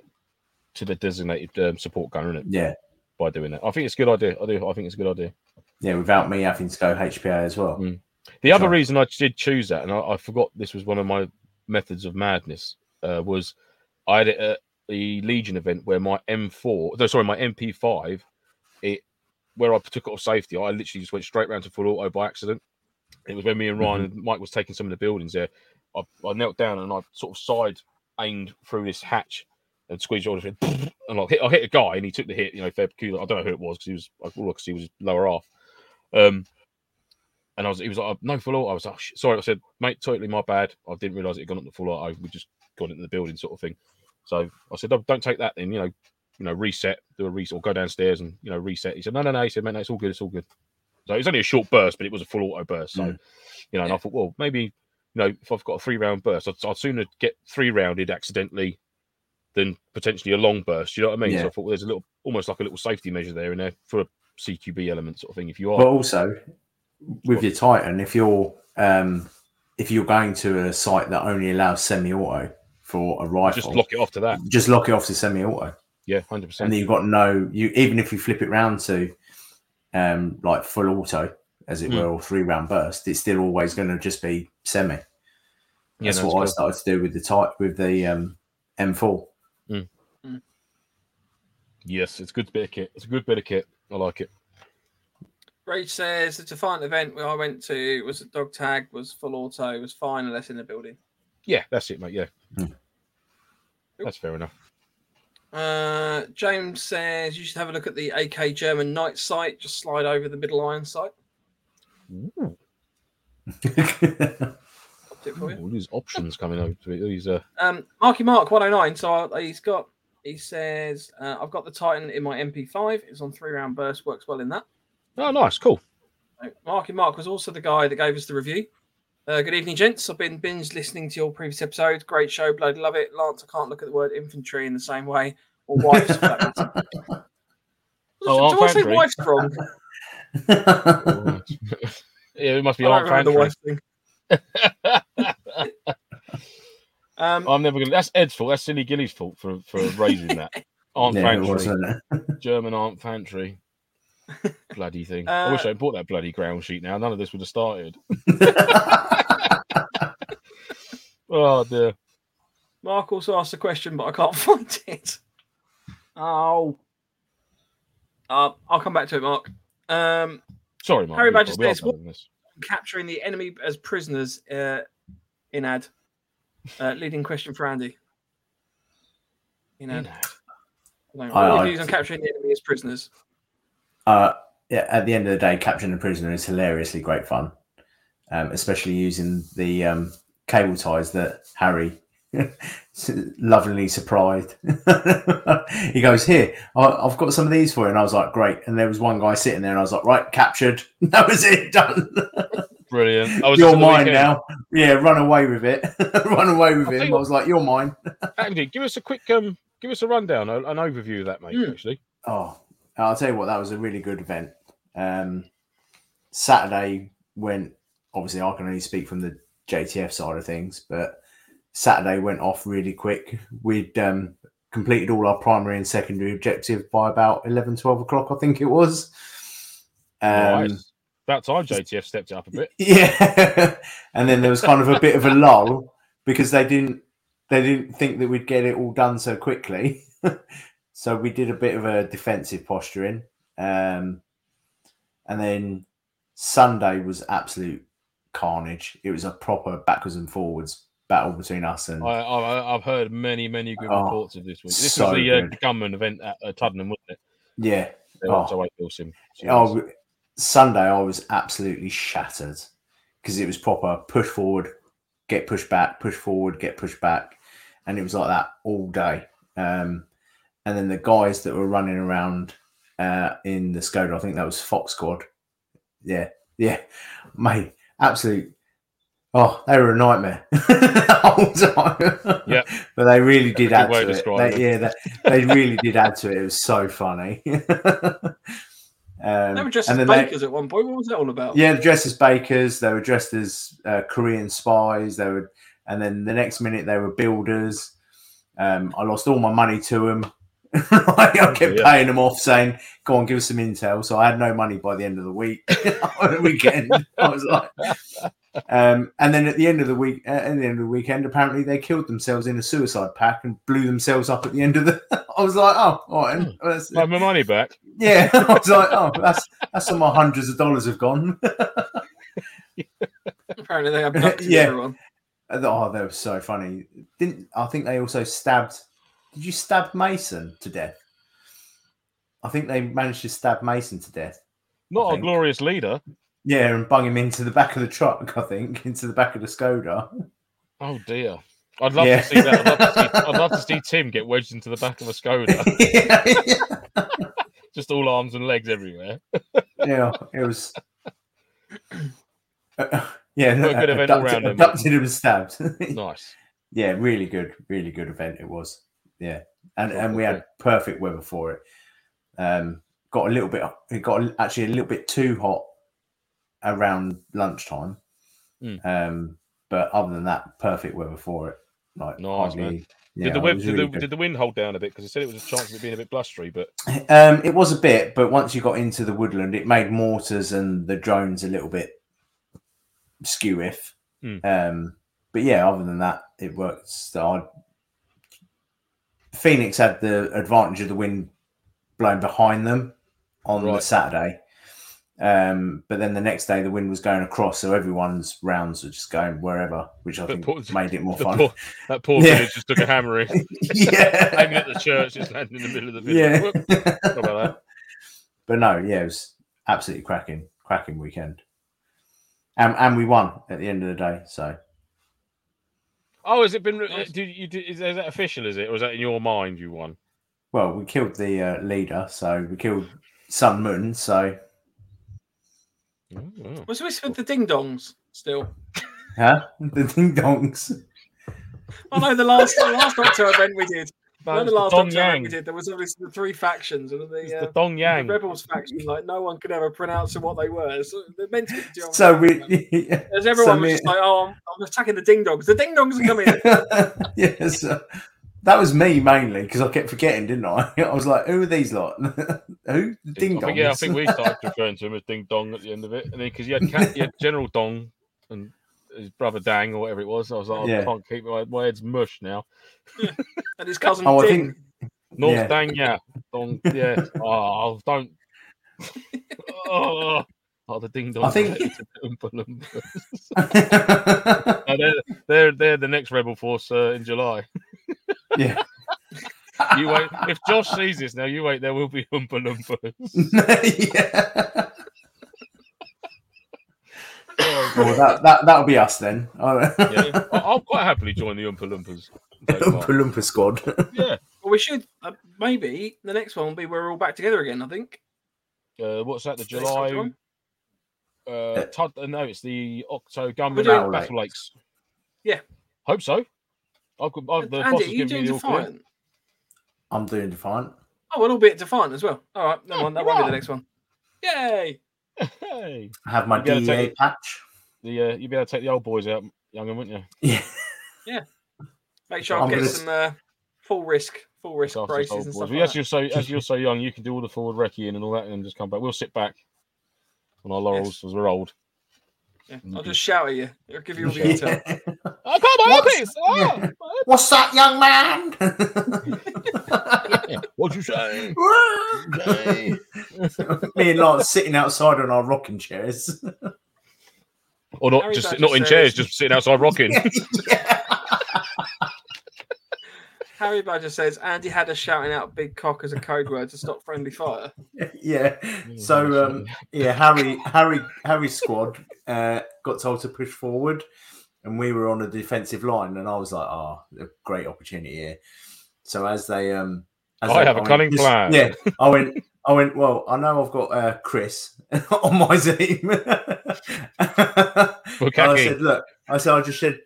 to the designated um, support gun, isn't it? Yeah, by doing that, I think it's a good idea. I do. I think it's a good idea. Yeah, without me having to go H P A as well. Mm. The other sure. reason I did choose that, and I, I forgot this was one of my methods of madness, uh, was. I had it at the Legion event where my M four, no, sorry, my M P five, it where I took it off safety, I literally just went straight round to full auto by accident. It was when me and Ryan mm-hmm. and Mike was taking some of the buildings there. I, I knelt down and I sort of side aimed through this hatch and squeezed all the and I hit, I hit a guy and he took the hit, you know, fair peculiar. I don't know who it was because he was, all I could see was his lower half. Um, and I was, he was like, no full auto. I was like, oh, sorry, I said, mate, totally my bad. I didn't realise it had gone up to full auto. We just gone into the building sort of thing. So I said, oh, don't take that then, you know, you know, reset, do a reset, or go downstairs and, you know, reset. He said, no, no, no. He said, mate, no, it's all good, it's all good. So it was only a short burst, but it was a full auto burst. So, mm. you know, yeah. and I thought, well, maybe, you know, if I've got a three-round burst, I'd, I'd sooner get three-rounded accidentally than potentially a long burst. You know what I mean? Yeah. So I thought, well, there's a little, almost like a little safety measure there in there for a C Q B element sort of thing, if you are. But also, with your Titan, if you're, um, if you're going to a site that only allows semi-auto, for a rifle, just lock it off to that. Just lock it off to semi-auto. Yeah, hundred percent. And then you've got no. You even if you flip it round to, um, like full auto, as it mm. were, or three-round burst, it's still always going to just be semi. Yeah, that's no, what cool. I started to do with the type with the um, M four. Mm. Mm. Yes, it's a good bit of kit. It's a good bit of kit. I like it. Rage says the Defiant event where I went to was a dog tag, was full auto, was fine unless in the building. Yeah, that's it, mate. Yeah. Mm. That's fair enough. Uh, James says you should have a look at the A K German night sight. Just slide over the middle iron sight. Ooh. It for you. Ooh, all these options coming over to it. These, uh... um, Marky Mark one oh nine. So he's got. He says uh, I've got the Titan in my M P five. It's on three round burst. Works well in that. Oh, nice, cool. So Marky Mark was also the guy that gave us the review. Uh, good evening, gents. I've been binge listening to your previous episodes. Great show, bloody love it. Lance, I can't look at the word infantry in the same way, or wives. oh, oh, do I say wives wrong? yeah, it must be I don't the wife thing. um, I'm never gonna. That's Ed's fault. That's Silly Gilly's fault for for raising that. Aunt yeah, Fantry, German Aunt Fantry. Bloody thing. Uh, I wish I'd bought that bloody ground sheet now. None of this would have started. Oh, dear. Mark also asked a question, but I can't find it. Oh. Uh, I'll come back to it, Mark. Um, Sorry, Mark. Harry Badger's this. Capturing the enemy as prisoners uh, in ad. Uh, leading question for Andy. In ad. No, what are your views on capturing the enemy as prisoners? Uh, yeah, at the end of the day, capturing a prisoner is hilariously great fun, um, especially using the um, cable ties that Harry lovingly surprised. He goes, "Here, I've got some of these for you." And I was like, "Great." And there was one guy sitting there and I was like, "Right, captured." That was it, done. Brilliant. I was you're mine now. Yeah, run away with it. Run away with I him. I was like, "You're mine." Andy, give us a quick, um, give us a rundown, an overview of that, mate, mm. actually. Oh, I'll tell you what, that was a really good event. Um, Saturday went, obviously I can only speak from the J T F side of things, but Saturday went off really quick. We'd um, completed all our primary and secondary objectives by about eleven, twelve o'clock, I think it was. Um, right. That time J T F stepped it up a bit. Yeah. And then there was kind of a bit of a lull because they didn't they didn't think that we'd get it all done so quickly. So we did a bit of a defensive posturing. Um, and then Sunday was absolute carnage. It was a proper backwards and forwards battle between us and. I, I, I've heard many, many good oh, reports of this week. This so was the uh, gunman event at uh, Tuddenham, wasn't it? Yeah. Oh. So I awesome. oh, Sunday, I was absolutely shattered because it was proper push forward, get pushed back, push forward, get pushed back. And it was like that all day. Um, and then the guys that were running around uh, in the Skoda, I think that was Fox Squad. Yeah. Yeah. Mate, absolute. Oh, they were a nightmare the whole time. Yeah, but they really did add to it. They, yeah, they, they really did add to it. It was so funny. um, they were dressed as bakers they, at one point. What was that all about? Yeah, dressed as bakers. They were dressed as uh, Korean spies. They were, and then the next minute they were builders. Um, I lost all my money to them. I kept yeah. paying them off, saying, "Go on, give us some intel." So I had no money by the end of the week. On the weekend, I was like. Um, and then at the end of the week, uh, at the end of the weekend, apparently they killed themselves in a suicide pact and blew themselves up at the end of the. I was like, "Oh, all right, well, that's my money back." Yeah, I was like, "Oh, that's that's all my hundreds of dollars have gone." Apparently they abducted yeah. everyone. Oh, they were so funny. Didn't I think they also stabbed? Did you stab Mason to death? I think they managed to stab Mason to death. Not a glorious leader. Yeah, and bung him into the back of the truck, I think, into the back of the Skoda. Oh, dear. I'd love yeah. to see that. I'd love to see, I'd love to see Tim get wedged into the back of a Skoda. yeah, yeah. Just all arms and legs everywhere. yeah, it was... Uh, yeah, no, good event all round. Abducted and stabbed. Nice. Yeah, really good, really good event it was. Yeah, and, and we had perfect weather for it. Um, got a little bit... It got actually a little bit too hot around lunchtime, mm. um, but other than that, perfect weather for it. Like, nice, hardly, man. Yeah, did the wind, did, really the, did the wind hold down a bit? Because I said it was a chance of it being a bit blustery, but um, it was a bit. But once you got into the woodland, it made mortars and the drones a little bit skew-iff. Mm. Um, but yeah, other than that, it worked. So I... Phoenix had the advantage of the wind blowing behind them on right. the Saturday. Um, but then the next day the wind was going across, so everyone's rounds were just going wherever, which I but think poor, made it more fun. Poor, that poor yeah. village just took a hammering. yeah, aiming at the church, just landing in the middle of the village. Yeah. That. But no, yeah, it was absolutely cracking, cracking weekend, and and we won at the end of the day. So, oh, has it been? Did you? Did, is that official? Is it, or is that in your mind? You won. Well, we killed the uh, leader, so we killed Sun Moon, so. Oh. Was this with the ding dongs still? Huh? The ding dongs. Oh no, the last the last Doctor event we did. No, the last Doctor event we did. There was obviously the three factions and the, uh, the Dong Yang the Rebels faction. Like no one could ever pronounce what they were. So they're meant to be. So we, yeah. As everyone so was me, just like, "Oh, I'm, I'm attacking the ding dongs. The ding dongs are coming." Yes, yeah, so that was me mainly because I kept forgetting, didn't I? I was like, "Who are these lot?" Who? The ding dong. Yeah, I think we started referring to him as Ding Dong at the end of it, and then because he, he had General Dong and his brother Dang or whatever it was, I was like, oh, yeah. "I can't keep my, my head's mush now." Yeah. And his cousin oh, Ding, I think... North yeah. Dang, yeah, Dong, yeah. Oh, don't. oh, are the Ding Dong. I think no, they're, they're they're the next Rebel Force uh, in July. Yeah. You wait. If Josh sees this now, you wait. There will be Oompa Loompas. Yeah. Oh, well, that that that'll be us then. Yeah. I'll quite happily join the Oompa Loompas. Oompa Loompa squad. Yeah. Well, we should uh, maybe the next one will be we're all back together again. I think. Uh, what's that? The July. Uh, Tud- no, it's the Octo Gunman Battle Lakes. Yeah. Hope so. I've got. I've, the Andy, boss has given me the all. I'm doing Defiant. Oh, it'll be at Defiant as well. All right, no yeah, one. That won't be the next one. Yay! Hey. I have my D E A patch. The uh, you'd be able to take the old boys out, young'un, wouldn't you? Yeah. Yeah. Make sure I get gonna... some uh, full risk, full risk braces and stuff. Well, like as you're so as you're so young, you can do all the forward recceing and all that, and just come back. We'll sit back on our laurels because yes. we're old. Yeah. Mm-hmm. I'll just shout at you. I'll give you all the intel. Yeah. I can't buy a piece. Oh, what's that, young man? What'd you say? Me and Lance sitting outside on our rocking chairs. Or not, Harry just not in says, chairs, just sitting outside rocking. Yeah, yeah. Harry Badger says Andy had us shouting out "big cock" as a code word to stop friendly fire. Yeah. So um, yeah, Harry, Harry, Harry's squad uh, got told to push forward, and we were on a defensive line, and I was like, "Ah, oh, a great opportunity here." So as they, um, as I they, have I a went, cunning just, plan. Yeah, I went, I went. Well, I know I've got uh, Chris on my team. Well, I said, "Look," I said, "I just said."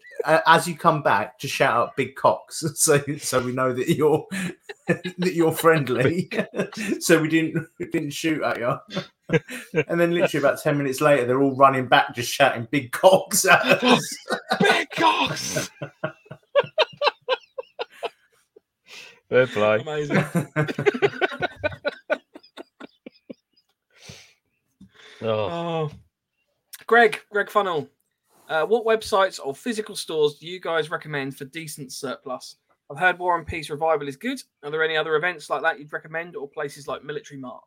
As you come back, just shout out "big cocks," so so we know that you're that you're friendly. So we didn't we didn't shoot at you. And then literally about ten minutes later, they're all running back, just shouting "big cocks" at us. Big cocks. Fair play. Amazing. oh. oh, Greg, Greg Funnell. Uh, what websites or physical stores do you guys recommend for decent surplus? I've heard War and Peace Revival is good. Are there any other events like that you'd recommend, or places like Military Mart?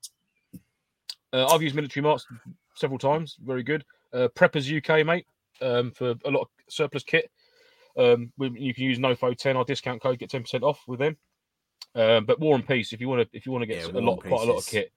Uh, I've used Military Mart several times. Very good. Uh, Preppers U K, mate, um, for a lot of surplus kit. Um, you can use Nofo ten, our discount code, get ten percent off with them. Um, but War and Peace, if you want to, if you want to get yeah, a lot, quite a lot of kit,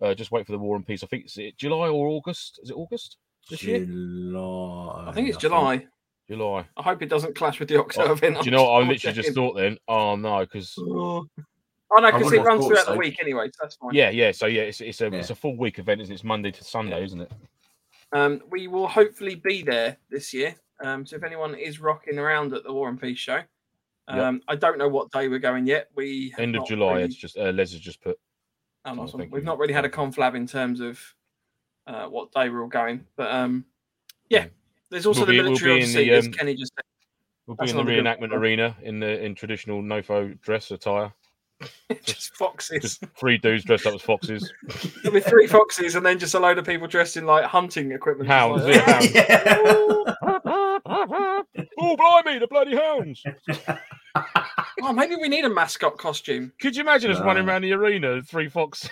uh, just wait for the War and Peace. I think it's it July or August. Is it August? This July, year? I think it's I July. Think. July. I hope it doesn't clash with the October event. Oh, do you know what? I literally just thought then, oh no, because oh no, because it runs throughout so. the week anyway, so that's fine. Yeah, yeah. So yeah, it's it's a yeah. it's a full week event, isn't it? It's Monday to Sunday, yeah. isn't it? Um, we will hopefully be there this year. Um, so if anyone is rocking around at the War and Peace show, um, yep. I don't know what day we're going yet. We end of July. Really... It's just uh, Les has just put. Oh, nice one. We've not really had a conflab in terms of. Uh, what day we're all going, but um, yeah, there's also we'll be, the military. We'll obviously, the, um, as Kenny just said, we'll be That's in the reenactment arena in the in traditional Nofo dress attire. Just foxes. Just three dudes dressed up as foxes. There'll be three foxes, and then just a load of people dressed in like hunting equipment. Hounds, like, hounds. Yeah. Oh, blimey, the bloody hounds! Oh, maybe we need a mascot costume. Could you imagine no. us running around the arena with three foxes?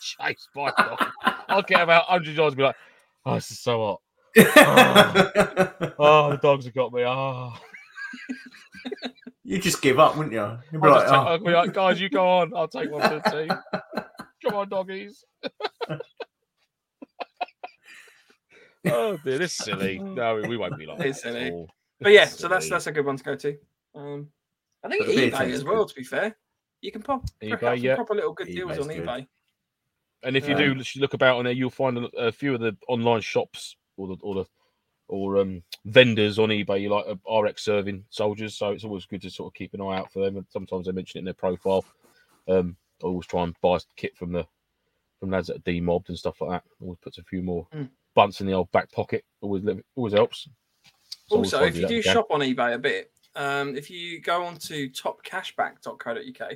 Chased by foxes. I'll get about one hundred yards and be like, oh, this is so hot. Oh, oh the dogs have got me. Oh. You just give up, wouldn't you? You'd be like, take, oh. I'll be like, guys, you go on. I'll take one for the team. Come on, doggies. Oh, dear, this is silly. No, we won't be like that. It's silly. All. But yeah, so that's that's a good one to go to. Um, I think but eBay as well, to be fair. You can pop eBay, yeah. proper little good eBay's deals on good. eBay. And if you um, do look about on there, you'll find a, a few of the online shops or the or the or um, vendors on eBay. You like uh, R X serving soldiers, so it's always good to sort of keep an eye out for them. And sometimes they mention it in their profile. Um, I always try and buy kit from the from lads that are demobbed and stuff like that. Always puts a few more mm. bunts in the old back pocket. Always always helps. So also, always if you do again. shop on eBay a bit, um, if you go on to top cashback dot co dot uk.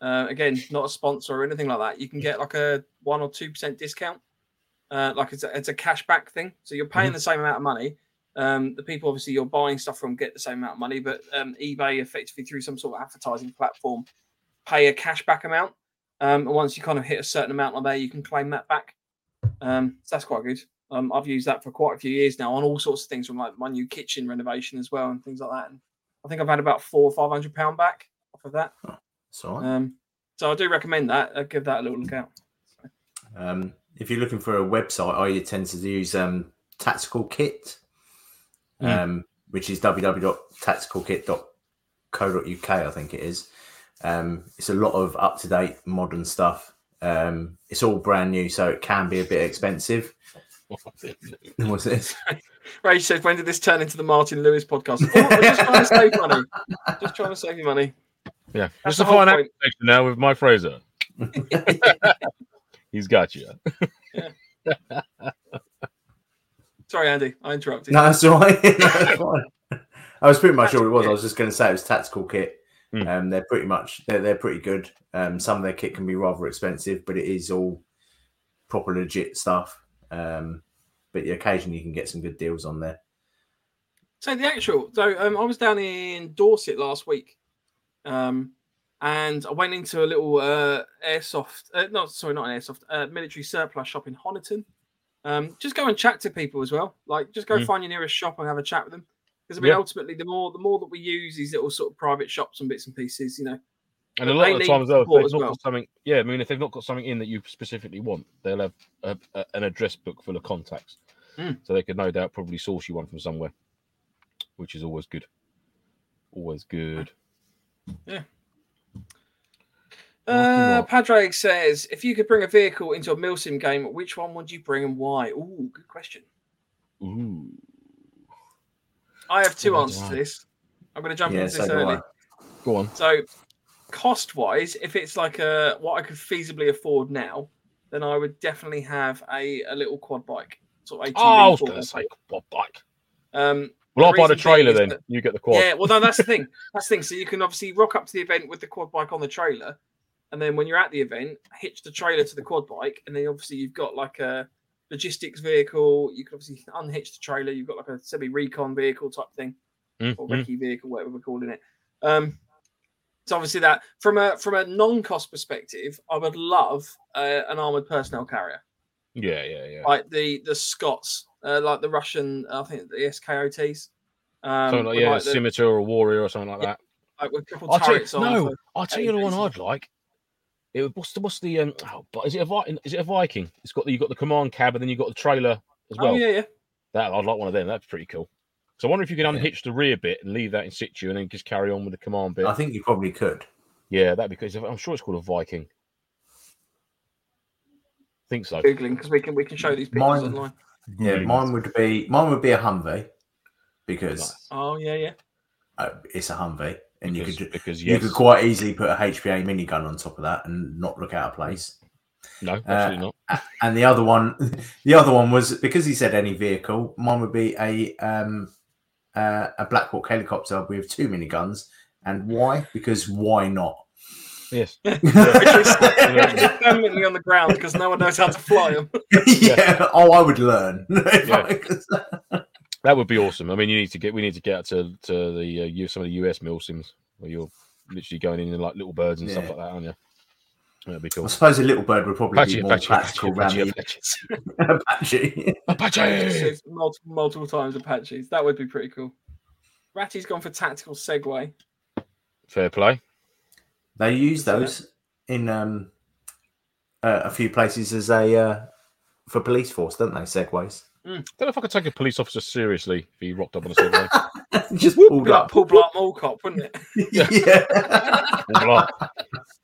Uh, again, not a sponsor or anything like that. You can get like a one or two percent discount. Uh, like it's a, it's a cashback thing, so you're paying mm-hmm. the same amount of money. Um, the people obviously you're buying stuff from get the same amount of money, but um, eBay effectively through some sort of advertising platform pay a cashback amount. Um, and once you kind of hit a certain amount on there, you can claim that back. Um, so that's quite good. Um, I've used that for quite a few years now on all sorts of things, from like my new kitchen renovation as well and things like that. And I think I've had about four or five hundred pound back off of that. Oh, so um, so I do recommend that. I'll give that a little look out. So. Um, if you're looking for a website, I tend to use um, Tactical Kit, um, mm. which is w w w dot tactical kit dot co dot u k. I think it is. Um, it's a lot of up-to-date modern stuff. Um, it's all brand new, so it can be a bit expensive. What's this? Ray said, when did this turn into the Martin Lewis podcast? Oh, we're just trying to save money. Just trying to save you money. Yeah. That's just a fine action now with my Fraser. He's got you. Yeah. Sorry, Andy. I interrupted. No, that's all right. I was pretty much Tactical all it was. Kit. I was just going to say it was Tactical Kit. Mm. Um, they're pretty much, they're, they're pretty good. Um, some of their kit can be rather expensive, but it is all proper legit stuff. Um, but occasionally you can get some good deals on there. So the actual, so um, I was down in Dorset last week, um, and I went into a little uh, airsoft, uh, no, sorry, not an airsoft, uh, military surplus shop in Honiton. Um, just go and chat to people as well. Like, just go mm. find your nearest shop and have a chat with them. Because I mean, yeah. ultimately, the more the more that we use these little sort of private shops and bits and pieces, you know. And a lot of the times, though, if they've not well. got something, yeah, I mean, if they've not got something in that you specifically want, they'll have a, a, an address book full of contacts, mm. so they could no doubt probably source you one from somewhere, which is always good. Always good. Yeah. Uh, Padraig says, if you could bring a vehicle into a Milsim game, which one would you bring and why? Ooh, good question. Ooh. I have two oh, answers right. to this. I'm going to jump yeah, into this so early. Go on. So, cost-wise, if it's like a what I could feasibly afford now, then I would definitely have a, a little quad bike. Sort of A T V. Oh, I was going to say quad bike. Um, well, I'll buy the trailer then. That, you get the quad. Yeah, well, no, that's the thing. That's the thing. So you can obviously rock up to the event with the quad bike on the trailer, and then when you're at the event, hitch the trailer to the quad bike, and then obviously you've got like a logistics vehicle. You can obviously unhitch the trailer. You've got like a semi-recon vehicle type thing, mm, or recce mm. vehicle, whatever we're calling it. Um, so obviously that from a from a non-cost perspective, I would love uh, an armored personnel carrier. Yeah, yeah, yeah. Like the the Scots, uh, like the Russian, I think the S K O Ts. Um, something like yeah, like Scimitar or Warrior or something like yeah, that. Like with a couple I'll turrets you, on. No, for, I'll tell you the one I'd like. It would, what's the what's the um? Oh, but is it a is it a Viking? It's got the, you've got the command cab and then you've got the trailer as well. Oh yeah, yeah. That I'd like one of them. That's pretty cool. So I wonder if you could unhitch yeah. the rear bit and leave that in situ and then just carry on with the command bit. I think you probably could. Yeah, that'd be because I'm sure it's called a Viking. I think so. Googling because we can we can show these pictures mine, online. Yeah, mm. mine would be mine would be a Humvee because oh yeah yeah uh, it's a Humvee. And because, you could because, yes. you could quite easily put a H P A minigun on top of that and not look out of place. No, absolutely uh, not. And the other one, the other one was because he said any vehicle. Mine would be a um, uh, a Blackhawk helicopter with two miniguns. And why? Because why not? Yes, yeah. Just permanently on the ground because no one knows how to fly them. yeah. Oh, I would learn. yeah. I That would be awesome. I mean, you need to get. We need to get out to to the uh, U, some of the U S Milsims where you're literally going in and like little birds and yeah. stuff like that, aren't you? That'd be cool. I suppose a little bird would probably Apache, be more Apache, practical. Apache, Apache, Apache, Apache. Apache. Multiple, multiple times Apaches. That would be pretty cool. Ratty's gone for tactical Segway. Fair play. They use those yeah. in um, uh, a few places as a uh, for police force, don't they? Segways. Mm. I don't know if I could take a police officer seriously if he rocked up on a subway. Just Whoop, pulled up. Pull Blunt Mall Cop, wouldn't it? yeah. yeah.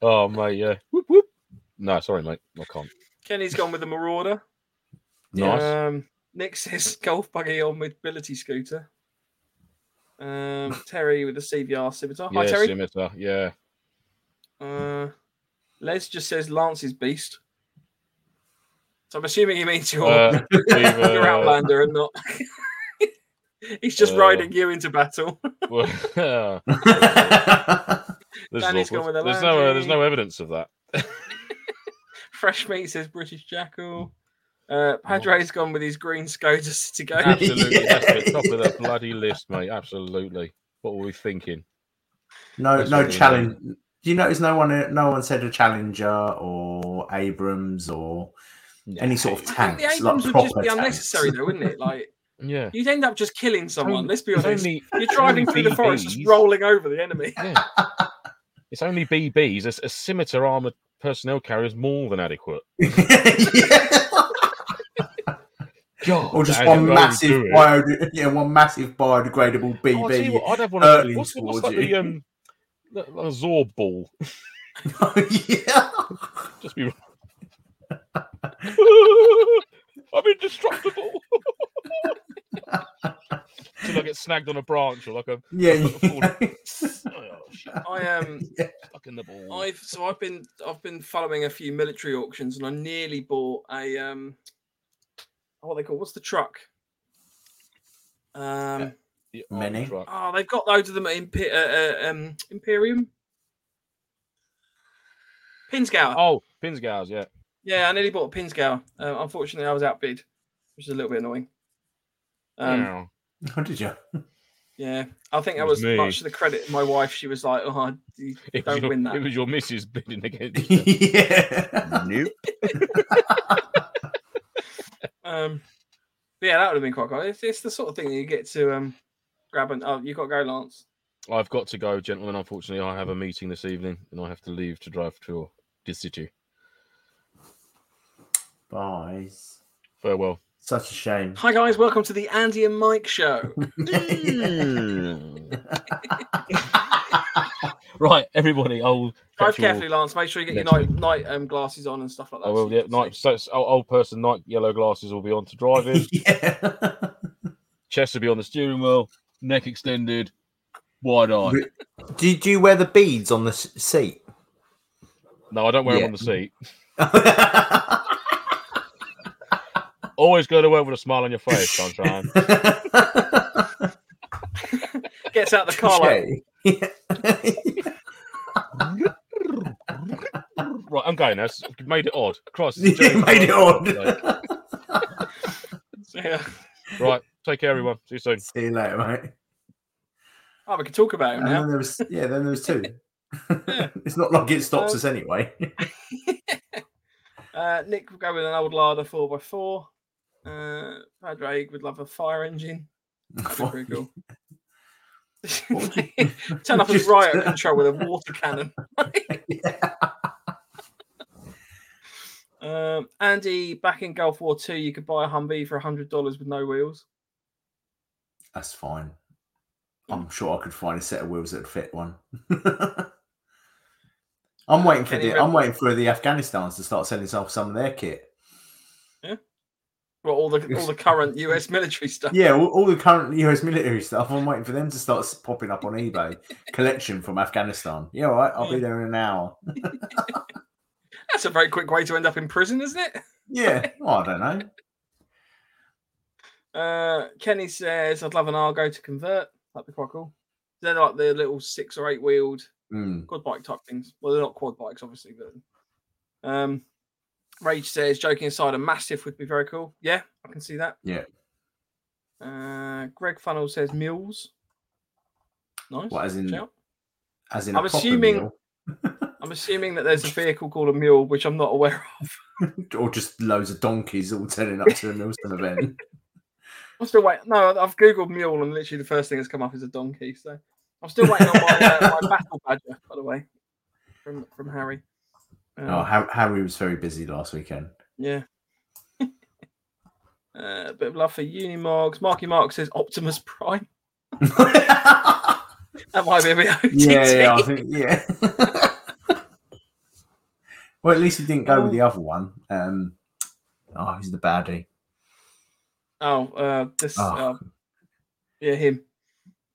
Oh, mate, yeah. Whoop, whoop. No, sorry, mate. I can't. Kenny's gone with the Marauder. Nice. Um, Nick says golf buggy on with mobility scooter. Um, Terry with the C V R Scimitar. Hi, yeah, Terry. Scimitar, yeah. Uh, Les just says Lance's beast. So I'm assuming he means your, uh, your Outlander and not. He's just uh, riding you into battle. well, uh, Danny's gone with a there's no, uh, there's no evidence of that. Fresh meat says British Jackal. Uh, Padre's oh. gone with his green Skoda City Go. Absolutely, yeah. That's the top of the bloody list, mate. Absolutely. What were we thinking? No, that's no challenge. Do you notice no one, no one said a Challenger or Abrams or? no. any sort of tanks. The items like would just be tanks. unnecessary, though, wouldn't it? Like, yeah, you'd end up just killing someone. Let's be honest. Only, You're driving through B Bs. The forest, just rolling over the enemy. Yeah. It's only B Bs. A, a scimitar armored personnel carrier is more than adequate. yeah. God, or just one massive, biode- yeah, one massive biodegradable B B. Oh, I'll tell you what, I'd have one of those. What's, what's like the um, the, the Zorb ball? oh, yeah, just be. I'm indestructible. Till I get snagged on a branch or like a yeah. yeah. A oh, shit. I am um, yeah. stuck in the ball. I've so I've been I've been following a few military auctions, and I nearly bought a um. What they call what's the truck? Um, yeah, the many. Truck. Oh, they've got loads of them at Imper- uh, uh, um, Imperium. Pinsgauer. Oh, Pinsgauers, yeah. Yeah, I nearly bought a Pinsgauer. Uh, unfortunately, I was outbid, which is a little bit annoying. Um, yeah. How did you? Yeah, I think that was, was much to the credit of my wife. She was like, "Oh, you don't your, win that." It was your missus bidding against you. yeah. Nope. Um, yeah, that would have been quite cool. It's, it's the sort of thing that you get to um, grab and... Oh, you've got to go, Lance. I've got to go, gentlemen. Unfortunately, I have a meeting this evening and I have to leave to drive to the city. Bye. Farewell. Such a shame. Hi, guys. Welcome to the Andy and Mike show. Right, everybody. I'll drive carefully, all... Lance. Make sure you get Next your night, night um, glasses on and stuff like that. I will. Yeah, night. So old person night yellow glasses will be on to driving. yeah. Chest will be on the steering wheel. Neck extended. Wide eye. Do, do you wear the beads on the seat? No, I don't wear yeah. them on the seat. Always go to work with a smile on your face, sunshine. Gets out the car. Like... Yeah. Right, I'm going now. You've made it odd. Cross. You made it odd. yeah. Right, take care, everyone. See you soon. See you later, mate. Oh, we can talk about him and now. Then there was, yeah, then there was two. yeah. It's not like it stops um, us anyway. uh, Nick would go with an old Lada four by four. Uh, Padraig would love a fire engine. That'd be pretty cool. Turn up as riot control with a water cannon. yeah. um, Andy, back in Gulf War Two, you could buy a Humvee for a hundred dollars with no wheels. That's fine. I'm sure I could find a set of wheels that fit one. I'm waiting for Kenny the. Red I'm Red waiting for the Afghanistans to start selling off some of their kit. Yeah. Well, all the all the current U S military stuff. Yeah, all, all the current U S military stuff. I'm waiting for them to start popping up on eBay. Collection from Afghanistan. Yeah, all right. I'll be there in an hour. That's a very quick way to end up in prison, isn't it? Yeah. Well, I don't know. Uh, Kenny says, I'd love an Argo to convert. That'd be quite cool. They're like the little six or eight wheeled mm. quad bike type things. Well, they're not quad bikes, obviously, but... Um, Rage says, joking aside, a Mastiff would be very cool. Yeah, I can see that. Yeah. Uh, Greg Funnell says mules. Nice. What, as in, as in I'm a assuming, mule? I'm assuming that there's a vehicle called a mule, which I'm not aware of. Or just loads of donkeys all turning up to a Millstone event. I'm still waiting. No, I've Googled mule, and literally the first thing that's come up is a donkey. So I'm still waiting on my, uh, my battle badger, by the way, from, from Harry. Um, oh, Harry was very busy last weekend. Yeah. uh, a bit of love for Unimogs. Marky Mark says Optimus Prime. that might be a bit O T T. Yeah, yeah, I think, yeah. Well, at least he didn't go with the other one. Um, oh, he's the baddie. Oh, uh, this. Oh. Uh, yeah, him.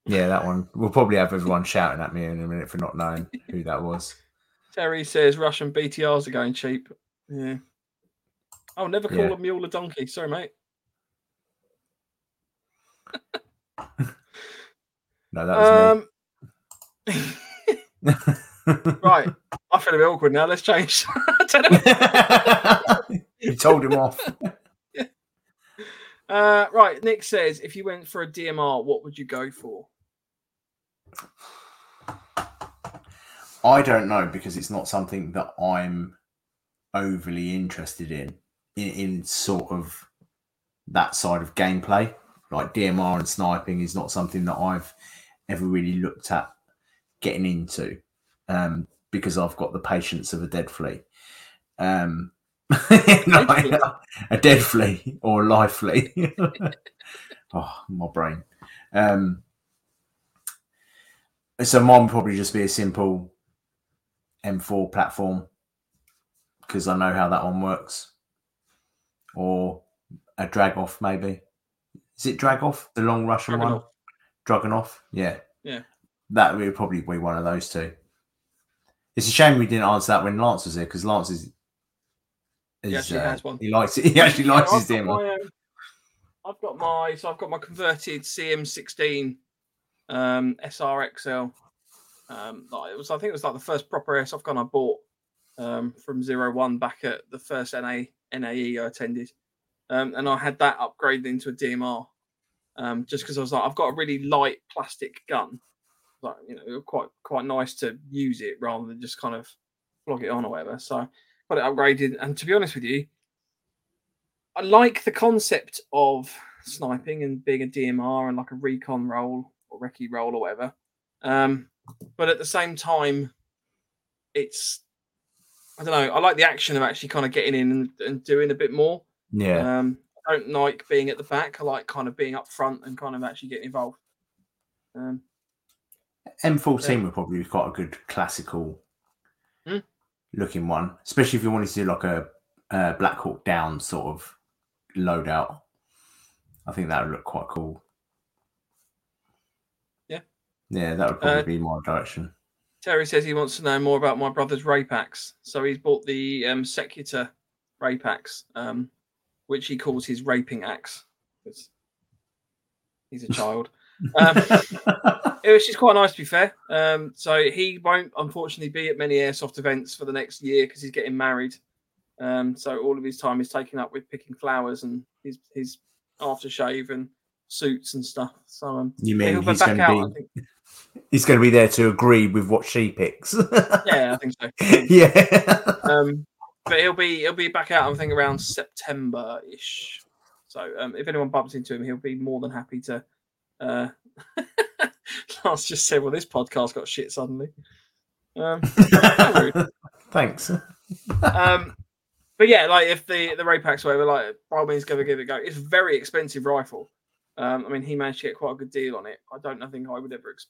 Yeah, that one. We'll probably have everyone shouting at me in a minute for not knowing who that was. Terry says Russian B T Rs are going cheap. Yeah. I'll never call yeah. a mule a donkey. Sorry, mate. no, that was um... me. Right. I feel a bit awkward now. Let's change. You told him off. Yeah. Uh, right. Nick says, if you went for a D M R, what would you go for? I don't know because it's not something that I'm overly interested in. in, in sort of that side of gameplay. Like D M R and sniping is not something that I've ever really looked at getting into um, because I've got the patience of a dead flea. Um, like a, a dead flea or a live flea. Oh, my brain. Um, so mine would probably just be a simple M four platform because I know how that one works. Or a drag off, maybe. Is it drag off? The long Russian Dragunov. one? Dragunov? Yeah. Yeah. That would probably be one of those two. It's a shame we didn't answer that when Lance was here because Lance is, is. He actually uh, has one. He likes it. He actually likes yeah, his D M R. My, um, I've got my so I've got my converted C M sixteen um, S R X L. Um, it was I think it was like the first proper airsoft gun I bought um, from Zero One back at the first N A N A E I attended, um, and I had that upgraded into a D M R um, just because I was like I've got a really light plastic gun. Like, you know, quite quite nice to use it rather than just kind of flog it on or whatever. So got it upgraded, and to be honest with you, I like the concept of sniping and being a D M R and like a recon roll or recce roll or whatever. Um, but at the same time, it's I don't know. I like the action of actually kind of getting in and, and doing a bit more. Yeah. Um, I don't like being at the back. I like kind of being up front and kind of actually getting involved. Um. M fourteen yeah. would probably be quite a good classical mm. looking one, especially if you wanted to do like a, a Black Hawk Down sort of loadout. I think that would look quite cool. Yeah. Yeah, that would probably uh, be my direction. Terry says he wants to know more about my brother's rape axe. So he's bought the um, Secutor rape axe, um, which he calls his raping axe. It's, he's a child. um, it was just quite nice, to be fair. Um, so he won't, unfortunately, be at many airsoft events for the next year because he's getting married. Um, so all of his time is taken up with picking flowers and his his aftershave and suits and stuff. So um, you mean he's going to be he's going to be there to agree with what she picks? Yeah, I think so. Yeah, um, but he'll be he'll be back out. I think around September ish. So um, if anyone bumps into him, he'll be more than happy to. Uh, Lance just said, well, this podcast got shit suddenly. Um, Thanks. Um, but yeah, like if the, the rape axe whatever, like by all means, go give it a go. It's a very expensive rifle. Um, I mean, he managed to get quite a good deal on it. I don't I think I would ever ex-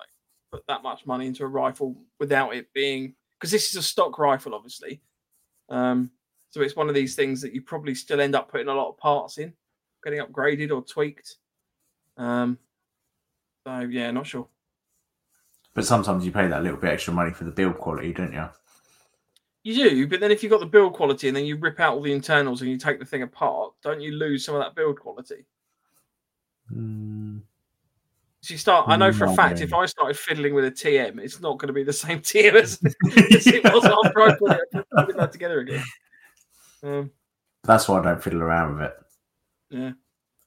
like put that much money into a rifle without it being because this is a stock rifle, obviously. Um, so it's one of these things that you probably still end up putting a lot of parts in, getting upgraded or tweaked. Um, so yeah, not sure. But sometimes you pay that little bit extra money for the build quality, don't you? You do, but then if you've got the build quality and then you rip out all the internals and you take the thing apart, don't you lose some of that build quality? Mm. So you start. I know for a fact, if I started fiddling with a T M, it's not going to be the same T M as, as it was after I put it, put it back together again. Um, That's why I don't fiddle around with it. Yeah.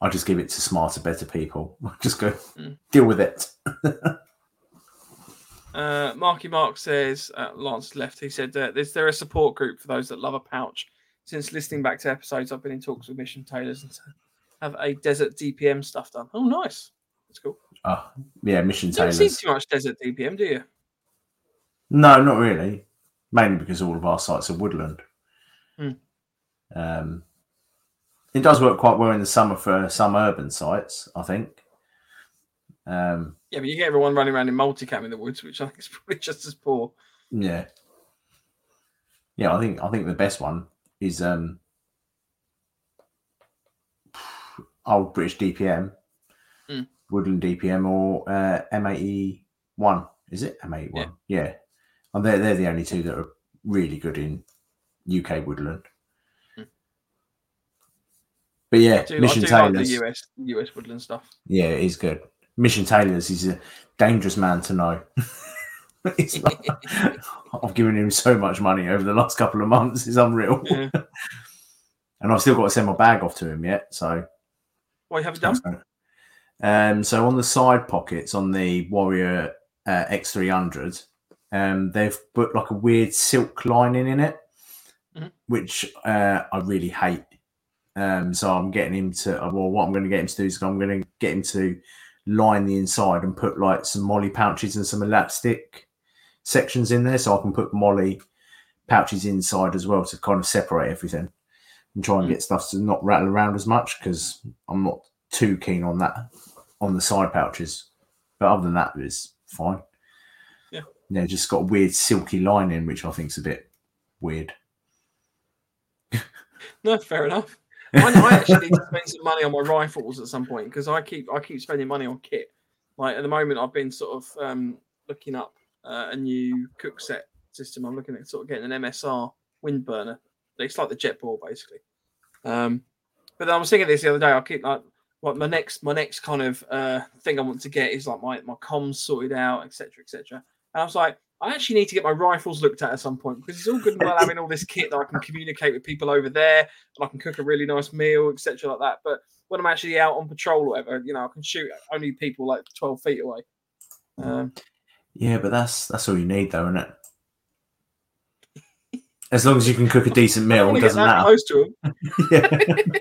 I just give it to smarter, better people. I just go mm. deal with it. uh, Marky Mark says, uh, Lance left. He said, uh, is there a support group for those that love a pouch? Since listening back to episodes, I've been in talks with Mission Tailors and have a desert D P M stuff done. Oh, nice. That's cool. Oh, yeah, Mission you Tailors. You don't see too much desert D P M, do you? No, not really. Mainly because all of our sites are woodland. Mm. Um. It does work quite well in the summer for some urban sites, I think. Um, yeah, but you get everyone running around in multicam in the woods, which I think is probably just as poor. Yeah, yeah. I think I think the best one is um, old British D P M, mm. Woodland D P M, or uh, M eighty-one. Is it M eighty-one? Yeah. yeah, and they're they're the only two that are really good in U K woodland. But yeah, I do, Mission I do Tailors. Like the U S U S woodland stuff. Yeah, it is good. Mission Tailors is a dangerous man to know. It's like, I've given him so much money over the last couple of months; it's unreal. Yeah. And I've still got to send my bag off to him yet. So, what have you done? Um, so on the side pockets on the Warrior uh, X three hundred, um, they've put like a weird silk lining in it, mm-hmm. which uh, I really hate. Um, so I'm getting him to, well, what I'm going to get him to do is I'm going to get him to line the inside and put like some molly pouches and some elastic sections in there, so I can put molly pouches inside as well to kind of separate everything and try and mm. get stuff to not rattle around as much, because I'm not too keen on that, on the side pouches. But other than that, it's fine. Yeah. They've yeah, just got a weird silky lining, which I think's a bit weird. No, fair enough. I actually need to spend some money on my rifles at some point, because I keep I keep spending money on kit. Like at the moment, I've been sort of um, looking up uh, a new cook set system. I'm looking at sort of getting an M S R wind burner. It's like the jet ball, basically. Um, but I was thinking this the other day. I keep like what my next my next kind of uh, thing I want to get is like my my comms sorted out, et cetera, et cetera. And I was like, I actually need to get my rifles looked at at some point, because it's all good and well having all this kit that I can communicate with people over there and I can cook a really nice meal, et cetera, like that. But when I'm actually out on patrol or whatever, you know, I can shoot only people like twelve feet away. Um, yeah, but that's that's all you need, though, isn't it? As long as you can cook a decent meal, it doesn't matter. Close to them.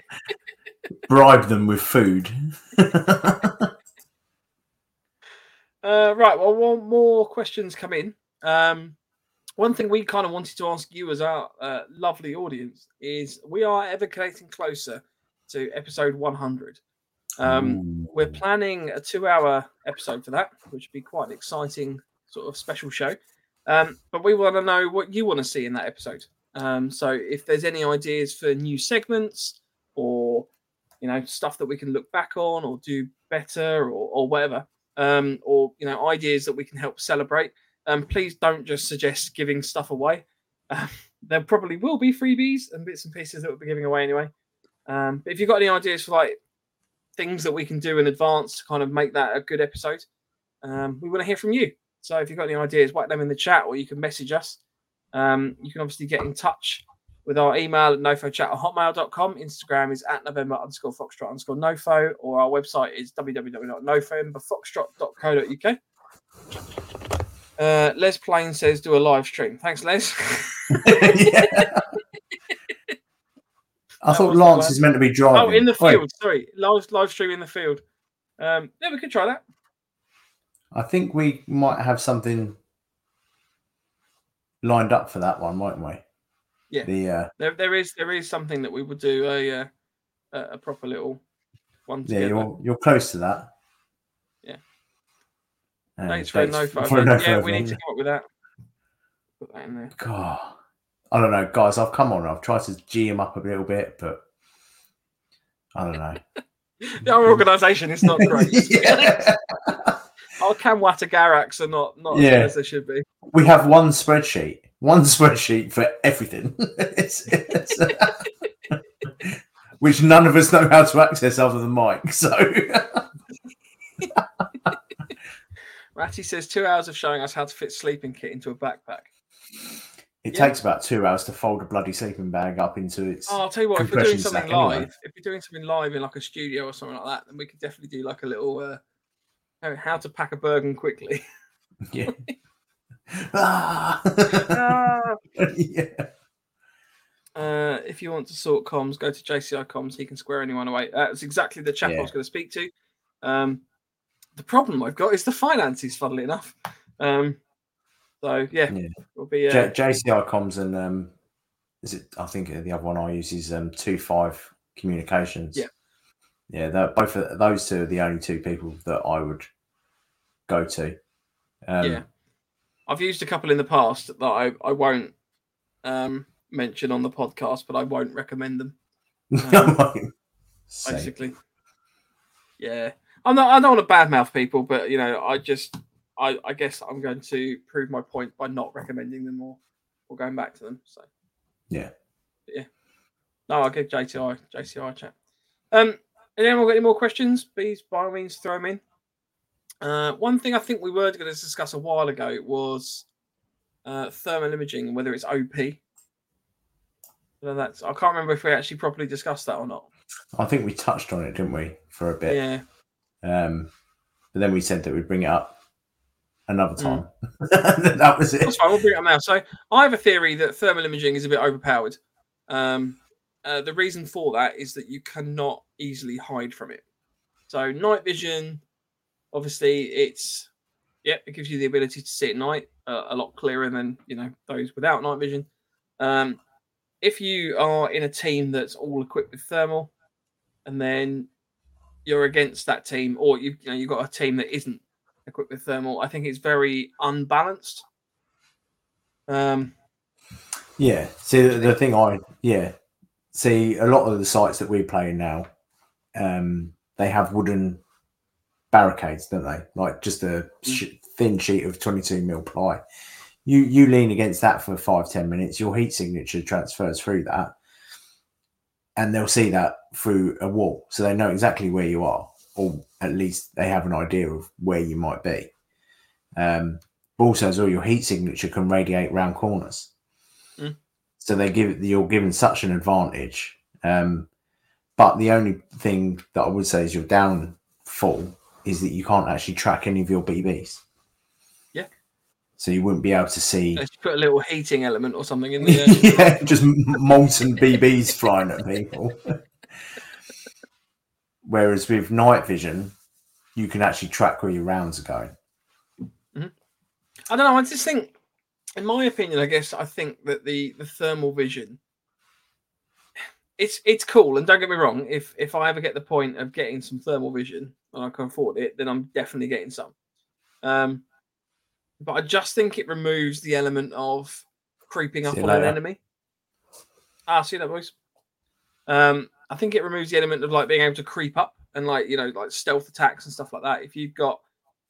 Bribe them with food. Uh, right, well, one more questions come in. Um, one thing we kind of wanted to ask you as our uh, lovely audience is, we are ever getting closer to episode one hundred. Um, we're planning a two-hour episode for that, which would be quite an exciting sort of special show. Um, but we want to know what you want to see in that episode. Um, so if there's any ideas for new segments or, you know, stuff that we can look back on or do better or, or whatever, um or you know ideas that we can help celebrate, um please don't just suggest giving stuff away. Um, there probably will be freebies and bits and pieces that we'll be giving away anyway, um but if you've got any ideas for like things that we can do in advance to kind of make that a good episode, um we want to hear from you. So if you've got any ideas, whack them in the chat, or you can message us. Um you can obviously get in touch with our email at nofochat at hotmail dot com. Instagram is at November underscore Foxtrot underscore Nofo, or our website is w w w dot nofo foxtrot dot co dot u k. Uh, Les Plain says, do a live stream. Thanks, Les. I that thought Lance is meant to be driving. Oh, in the field. Wait. Sorry. Live, live stream in the field. Um, yeah, we could try that. I think we might have something lined up for that one, mightn't we? Yeah, the, uh, there there is there is something that we would do a uh, a proper little one together. Yeah, you're you're close to that. Yeah. Um, Thanks for no phone. Yeah, we need to come up with that. Put that in there. God, I don't know, guys. I've come on. I've tried to G him up a little bit, but I don't know. Our organisation is not great. Yeah. Our Camwata Garracks are not not yeah. as good as they should be. We have one spreadsheet. One spreadsheet for everything, it's, it's, uh, which none of us know how to access other than Mike. So, Ratty says two hours of showing us how to fit sleeping kit into a backpack. It yeah. takes about two hours to fold a bloody sleeping bag up into its. Oh, I'll tell you what, if we're doing something live, anyway. if you're doing something live in like a studio or something like that, then we could definitely do like a little uh, how to pack a Bergen quickly. Yeah. Ah. ah. yeah. Uh, if you want to sort comms, go to J C I Comms. He can square anyone away. Uh, that's exactly the chap yeah. I was going to speak to. Um, the problem I've got is the finances, funnily enough. Um, so yeah, yeah. it'll be uh, J- JCI Comms and um, is it? I think the other one I use is um, Two Five Communications. Yeah, yeah. Both of those two are the only two people that I would go to. Um, yeah. I've used a couple in the past that I, I won't um, mention on the podcast, but I won't recommend them. Um, basically, yeah. I'm not. I don't want to badmouth people, but you know, I just, I, I guess I'm going to prove my point by not recommending them or, or going back to them. So, yeah, but yeah. No, I'll give J T I J C I chat. Um, anyone got any more questions? Please, by all means, throw them in. Uh, one thing I think we were going to discuss a while ago was uh, thermal imaging and whether it's O P. So that's, I can't remember if we actually properly discussed that or not. I think we touched on it, didn't we, for a bit? Yeah. Um, but then we said that we'd bring it up another time. Mm. That was it. That's fine. We'll bring it up now. So I have a theory that thermal imaging is a bit overpowered. Um, uh, the reason for that is that you cannot easily hide from it. So night vision, obviously, it's yeah, it gives you the ability to see at night uh, a lot clearer than you know those without night vision. Um, if you are in a team that's all equipped with thermal, and then you're against that team, or you, you know, you've got a team that isn't equipped with thermal, I think it's very unbalanced. Um, yeah. See, the, the thing I yeah see a lot of the sites that we play in now, um, they have wooden barricades, don't they? Like just a sh- thin sheet of twenty-two mil ply. You you lean against that for five ten minutes. Your heat signature transfers through that, and they'll see that through a wall, so they know exactly where you are, or at least they have an idea of where you might be. Um, but also, as well, your heat signature can radiate round corners, mm. so they give you're given such an advantage. Um, but the only thing that I would say is your downfall is that you can't actually track any of your B Bs. So you wouldn't be able to see. Let's put a little heating element or something in there. Yeah, just molten B Bs flying at people. Whereas with night vision, you can actually track where your rounds are going. Mm-hmm. I don't know. I just think, in my opinion, I guess I think that the, the thermal vision, it's it's cool. And don't get me wrong, if if I ever get the point of getting some thermal vision and I can afford it, then I'm definitely getting some. Um. But I just think it removes the element of creeping up on an enemy. Ah, see that, boys? Um, I think it removes the element of like being able to creep up and like, you know, like stealth attacks and stuff like that. If you've got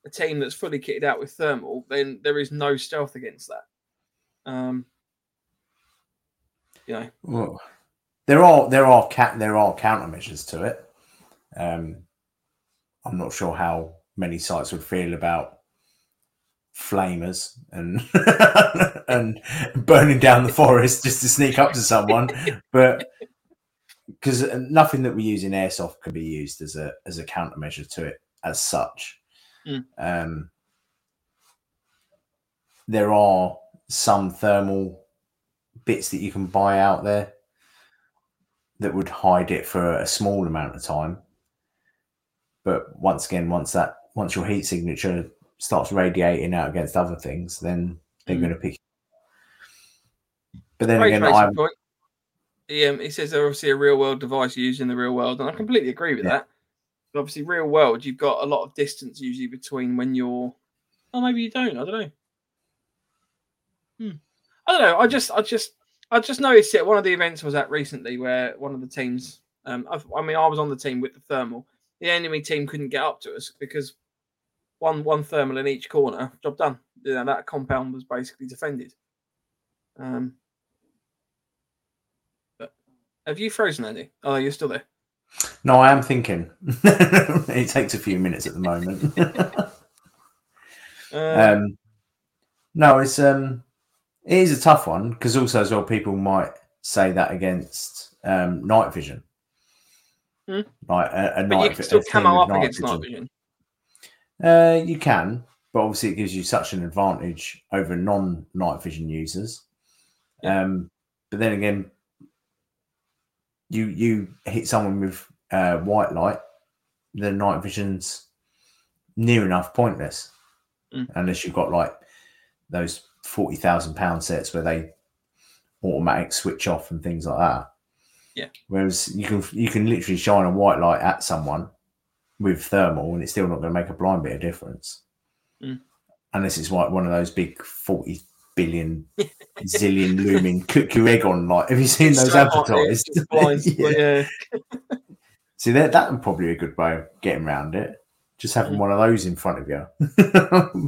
a team that's fully kitted out with thermal, then there is no stealth against that. Um, you know, well, there are there are ca- there are countermeasures to it. Um, I'm not sure how many sites would feel about flamers and and burning down the forest just to sneak up to someone, but because nothing that we use in airsoft can be used as a as a countermeasure to it as such. mm. Um there are some thermal bits that you can buy out there that would hide it for a small amount of time, but once again once that once your heat signature starts radiating out against other things, then they're mm. going to pick. But then Rage again, I point. He, um, he says they're obviously a real world device used in the real world, and I completely agree with yeah. that. But obviously, real world, you've got a lot of distance usually between when you're. Oh, maybe you don't. I don't know. Hmm. I don't know. I just, I just, I just noticed it. One of the events I was at recently, where one of the teams, um, I, I mean, I was on the team with the thermal. The enemy team couldn't get up to us because. One one thermal in each corner, job done. You know, that compound was basically defended. Um, but have you frozen, Andy? Oh, you're still there. No, I am thinking. It takes a few minutes at the moment. um, um, no, it's um, it is a tough one because also as well people might say that against um, night vision. Hmm? Like a, a but night, you can still camo up night against vision. night vision. Uh, you can, but obviously it gives you such an advantage over non-night vision users. Yeah. Um, but then again, you you hit someone with uh, white light, the night vision's near enough pointless, mm. unless you've got like those forty thousand pound sets where they automatic switch off and things like that. Yeah. Whereas you can you can literally shine a white light at someone with thermal and it's still not going to make a blind bit of difference. Mm. Unless it's like one of those big forty billion zillion looming cook your egg on light. Have you seen it's those so advertised? Blind, yeah. yeah. See, that that would probably be a good way of getting around it. Just having mm. one of those in front of you. Then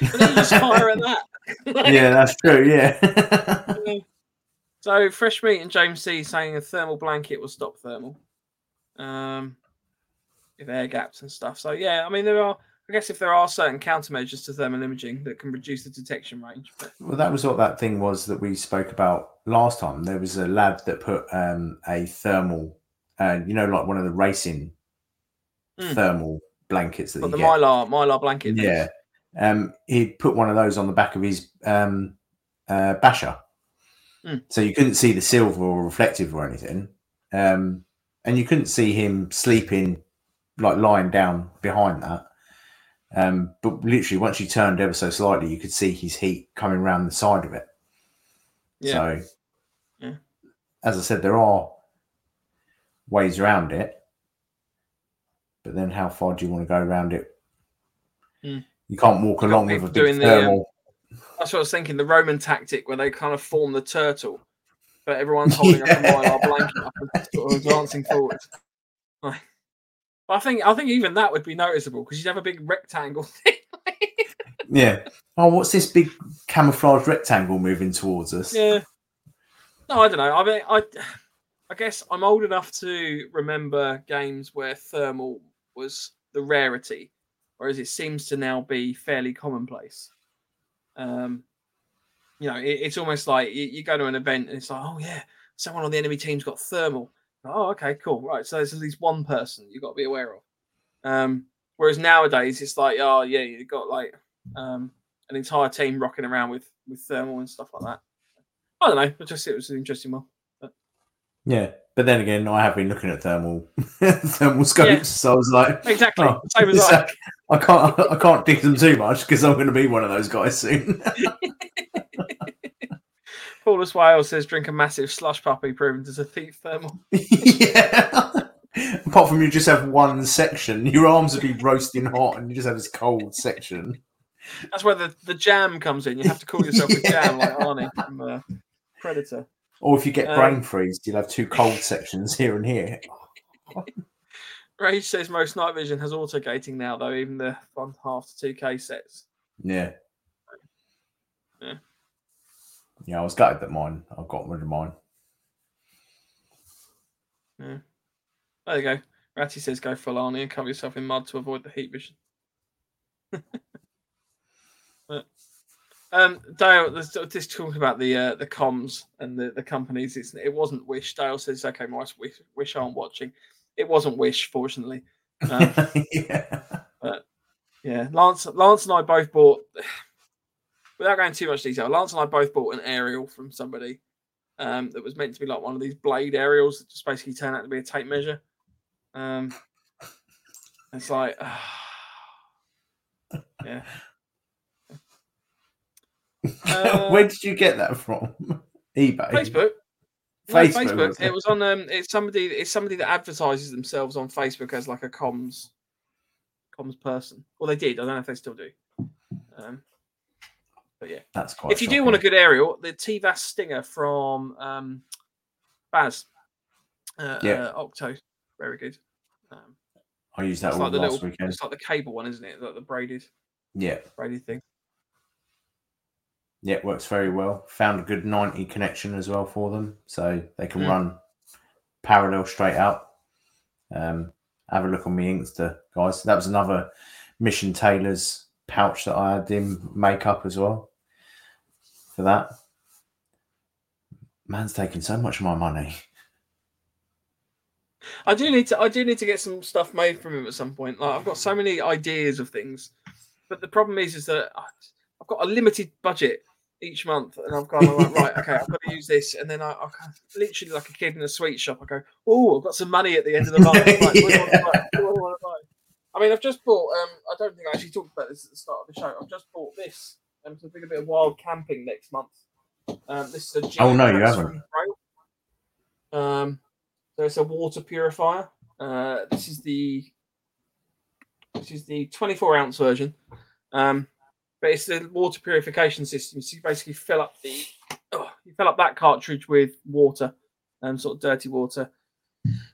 you just fire at that. Yeah, that's true, yeah. So Fresh Meat and James C saying a thermal blanket will stop thermal. Um If air gaps and stuff. So, yeah, I mean, there are, I guess, if there are certain countermeasures to thermal imaging that can reduce the detection range. But... Well, that was what that thing was that we spoke about last time. There was a lad that put um, a thermal, uh, you know, like one of the racing mm. thermal blankets that but you the get. Mylar, Mylar blanket. Yeah. Things. um, he'd put one of those on the back of his um, uh, basher. Mm. So you couldn't see the silver or reflective or anything. Um, and you couldn't see him sleeping, like lying down behind that. Um, but literally, once you turned ever so slightly, you could see his heat coming around the side of it. Yeah. So, yeah. As I said, there are ways around it. But then how far do you want to go around it? Mm. You can't walk along with a big thermal. The, um, that's what I was thinking, the Roman tactic where they kind of form the turtle, but everyone's holding yeah. up a Mylar blanket up and sort of advancing forward. Like, I think I think even that would be noticeable because you'd have a big rectangle thing. Yeah. Oh, what's this big camouflage rectangle moving towards us? Yeah. No, I don't know. I mean, I, I guess I'm old enough to remember games where thermal was the rarity, whereas it seems to now be fairly commonplace. Um, you know, it, it's almost like you, you go to an event and it's like, oh yeah, someone on the enemy team's got thermal. Oh, okay, cool. Right. So there's at least one person you've got to be aware of. Um, whereas nowadays it's like, oh yeah, you've got like um, an entire team rocking around with, with thermal and stuff like that. I don't know. I just it was an interesting one. But... Yeah. But then again, I have been looking at thermal thermal scopes. Yeah. So I was like, exactly. Oh, Same as I. I can't I can't dig them too much because I'm going to be one of those guys soon. Paulus Whale says, drink a massive slush puppy, proven as a thief thermal. Yeah. Apart from you just have one section. Your arms would be roasting hot and you just have this cold section. That's where the, the jam comes in. You have to call yourself yeah. a jam like Arnie from uh, Predator. Or if you get um, brain freeze, you'll have two cold sections here and here. Rage says most night vision has auto gating now, though, even the one half to two K sets. Yeah. Yeah. Yeah, I was gutted that mine. I got rid of mine. Yeah. There you go. Ratty says go full Arnie and cover yourself in mud to avoid the heat vision. But, um, Dale, just talking about the uh, the comms and the, the companies, it's, it wasn't Wish. Dale says, okay, my Wish, Wish aren't watching. It wasn't Wish, fortunately. Um, yeah. But, yeah, Lance, Lance and I both bought... Without going too much detail, Lance and I both bought an aerial from somebody um, that was meant to be like one of these blade aerials that just basically turned out to be a tape measure. Um, it's like, uh, yeah. Uh, Where did you get that from? eBay, Facebook, Facebook. No, Facebook. It? it was on. Um, it's somebody. It's somebody that advertises themselves on Facebook as like a comms, comms person. Well, they did. I don't know if they still do. Um, But yeah, that's quite. If you shocking. do want a good aerial, the T V A S Stinger from um, Baz, uh, yeah, uh, Octo, very good. Um, I used that one like last little, weekend. It's like the cable one, isn't it? Like the braided, yeah, braided thing. Yeah, it works very well. Found a good ninety connection as well for them, so they can mm. run parallel straight out. Um, have a look on my Inkster, guys. That was another Mission Taylor's pouch that I had in makeup as well. For that, man's taking so much of my money. I do need to. I do need to get some stuff made from him at some point. Like I've got so many ideas of things, but the problem is, is that I've got a limited budget each month, and I've got like, right, okay, I've got to use this, and then I, I literally like a kid in a sweet shop. I go, oh, I've got some money at the end of the month. Like, what do you want to buy? What do you want to buy? I mean, I've just bought, um, I don't think I actually talked about this at the start of the show. I've just bought this. I'm um, doing a bit of wild camping next month. Um, this is a Oh, no, you haven't. Um, so it's a water purifier. Uh, this is the this is the twenty-four ounce version. Um, but it's the water purification system. So you basically fill up the, oh, you fill up that cartridge with water, um, sort of dirty water.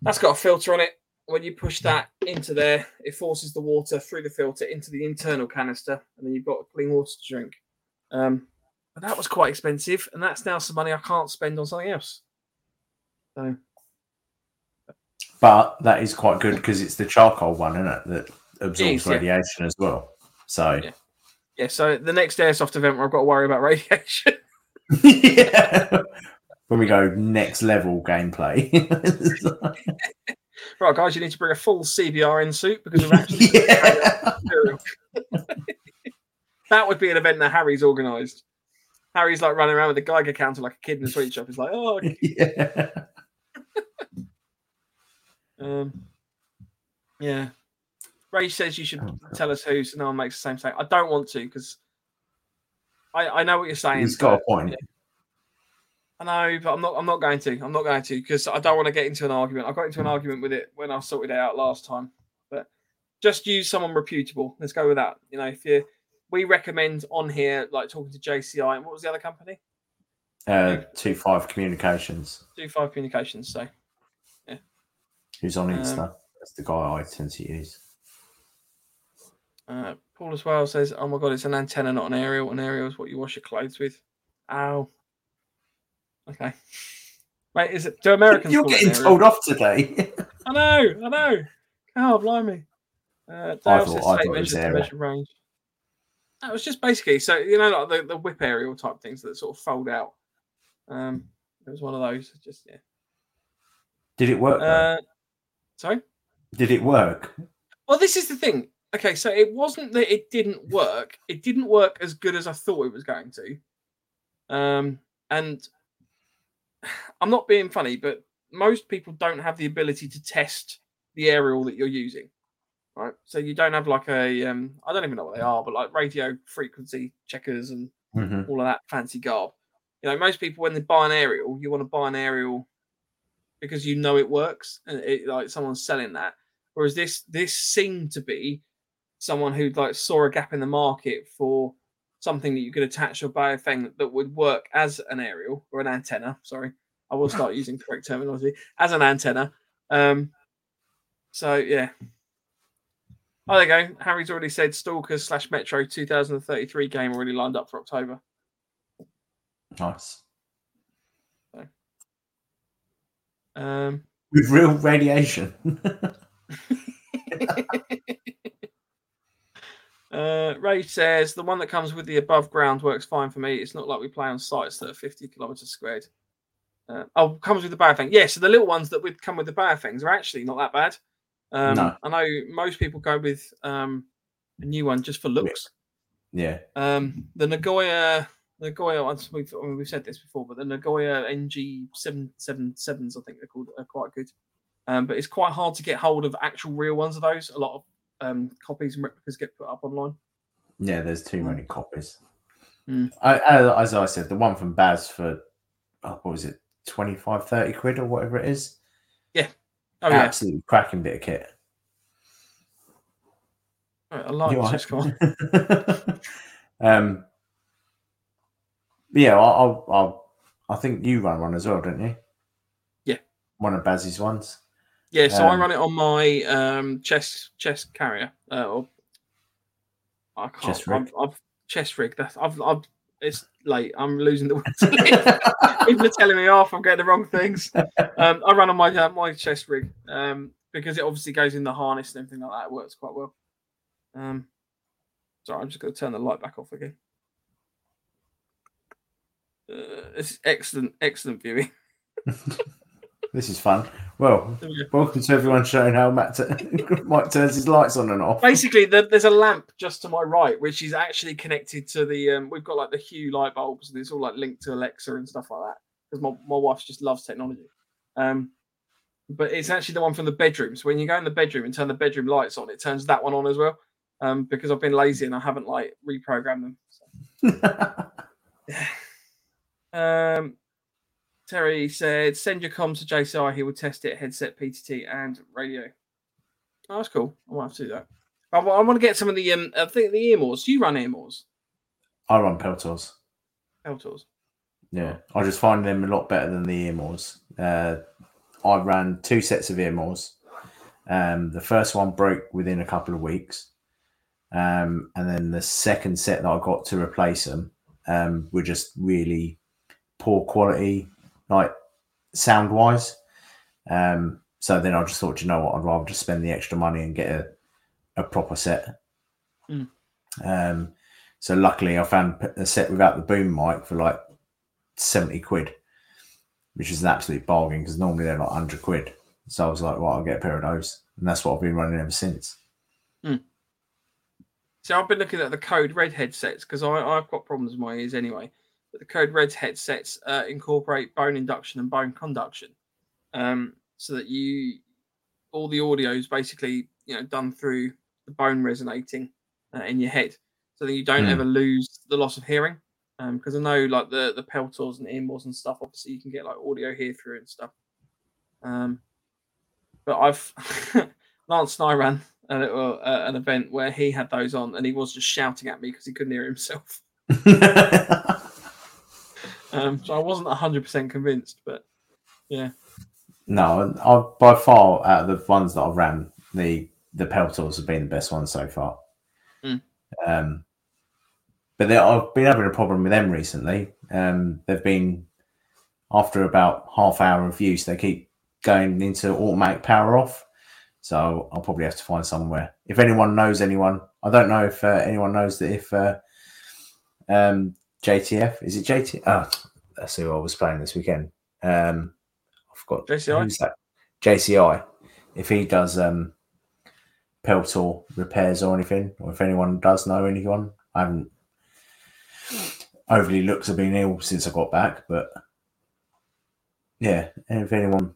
That's got a filter on it. When you push that into there, it forces the water through the filter into the internal canister, and then you've got clean water to drink. Um, but that was quite expensive, and that's now some money I can't spend on something else. So, but that is quite good because it's the charcoal one, isn't it, that absorbs is, radiation yeah. as well. So, yeah. yeah. So the next airsoft event where I've got to worry about radiation. yeah. When we go next level gameplay. Right, guys, you need to bring a full C B R N suit because we're actually. Yeah. That would be an event that Harry's organised. Harry's like running around with a Geiger counter like a kid in a sweet shop. It's like, oh, okay. Yeah. um, yeah. Ray says you should oh, tell us who, so no one makes the same thing. I don't want to because I, I know what you're saying. He's got a point. Yeah. I know, but I'm not. I'm not going to. I'm not going to because I don't want to get into an argument. I got into an argument with it when I sorted it out last time. But just use someone reputable. Let's go with that. You know, if you, we recommend on here like talking to J C I and what was the other company? Uh, Two Five Communications. Two Five Communications. So, yeah. Who's on Insta? Um, That's the guy I tend to use. Uh, Paul as well says, "Oh my God, it's an antenna, not an aerial. An aerial is what you wash your clothes with." Ow. Okay. Wait, is it? Do Americans? You're getting told off today. I know, I know. Oh, blimey. Uh, I thought it was aerial. That was just basically, so, you know, like the, the whip aerial type things that sort of fold out. Um, it was one of those. Just, yeah. Did it work? Uh, sorry? Did it work? Well, this is the thing. Okay, so it wasn't that it didn't work. It didn't work as good as I thought it was going to. Um, and... I'm not being funny, but most people don't have the ability to test the aerial that you're using, right? So you don't have like a, um, I don't even know what they are, but like radio frequency checkers and mm-hmm. all of that fancy garb. You know, most people, when they buy an aerial, you want to buy an aerial because you know it works and it, like someone's selling that. Whereas this, this seemed to be someone who like saw a gap in the market for something that you could attach or buy a thing that would work as an aerial or an antenna. Sorry, I will start using correct terminology as an antenna. Um, so, yeah. Oh, there you go. Harry's already said Stalkers slash Metro two thousand thirty-three game already lined up for October. Nice. So, um, with real radiation. Uh, Ray says, the one that comes with the above ground works fine for me. It's not like we play on sites that are fifty kilometres squared. Uh, oh, comes with the bad thing. Yeah, so the little ones that would come with the bad things are actually not that bad. Um, no. I know most people go with um, a new one just for looks. Yeah. Um, the Nagoya, Nagoya ones, we've, I mean, we've said this before, but the Nagoya N G seven seventy-sevens, I think they're called, are quite good. Um, but it's quite hard to get hold of actual real ones of those. A lot of Um, copies and replicas get put up online. Yeah, there's too many copies. Mm. I, I, as I said, the one from Baz for oh, what was it, twenty-five, thirty quid or whatever it is. Yeah, oh, absolutely yeah. cracking bit of kit. Right, I like it. Just come on. um, yeah, I'll, I'll, I'll, I think you run one as well, don't you? Yeah, one of Baz's ones. Yeah, so um, I run it on my um, chest chest carrier. Uh, or I can't. Chest rig. I've, I've chest rig. That's, I've, I've, it's late. I'm losing the will. People are telling me off. I'm getting the wrong things. Um, I run on my uh, my chest rig um, because it obviously goes in the harness and everything like that. It works quite well. Um, sorry, I'm just going to turn the light back off again. Uh, it's excellent, excellent viewing. This is fun. Well, welcome to everyone showing how Matt t- Mike turns his lights on and off. Basically, the, there's a lamp just to my right, which is actually connected to the... Um, we've got like the Hue light bulbs, and it's all like linked to Alexa and stuff like that, because my, my wife just loves technology. Um, but it's actually the one from the bedroom. So when you go in the bedroom and turn the bedroom lights on, it turns that one on as well, um, because I've been lazy and I haven't like reprogrammed them. So. yeah. Um. Terry said, send your comms to J C I. He will test it, headset, P T T, and radio. Oh, that's cool. I might have to do that. I, I want to get some of the, um, I think the Earmores. Do you run Earmores? I run Peltors. Peltors. Yeah. I just find them a lot better than the Earmores. Uh, I ran two sets of Earmores. Um, the first one broke within a couple of weeks. Um, and then the second set that I got to replace them um, were just really poor quality. Like sound wise, um, so then I just thought, you know what, I'd rather just spend the extra money and get a, a proper set. Mm. Um, so luckily, I found a set without the boom mic for like seventy quid, which is an absolute bargain because normally they're like hundred quid. So I was like, well, I'll get a pair of those, and that's what I've been running ever since. Mm. So I've been looking at the Code Red headsets because I've got problems with my ears anyway. But the Code Red headsets uh, incorporate bone induction and bone conduction, um, so that you all the audio is basically you know done through the bone resonating uh, in your head, so that you don't mm. ever lose the loss of hearing. Because um, I know like the the Peltors and Earmores and stuff, obviously you can get like audio hear through and stuff. Um, but I've Lance and I ran a little, uh, an event where he had those on, and he was just shouting at me because he couldn't hear himself. um, so I wasn't one hundred percent convinced, but yeah. No, I, by far out of the ones that I've ran, the the Peltors have been the best ones so far. Mm. Um, but I've been having a problem with them recently. Um, they've been after about half hour of use, they keep going into automatic power off. So I'll probably have to find somewhere. If anyone knows anyone, I don't know if uh, anyone knows that if uh, um, J T F, is it J T F? Oh, that's who I was playing this weekend. Um, I forgot. J C I? J C I. If he does um, Peltor repairs or anything, or if anyone does know anyone, I haven't overly looked at being ill since I got back, but yeah, if anyone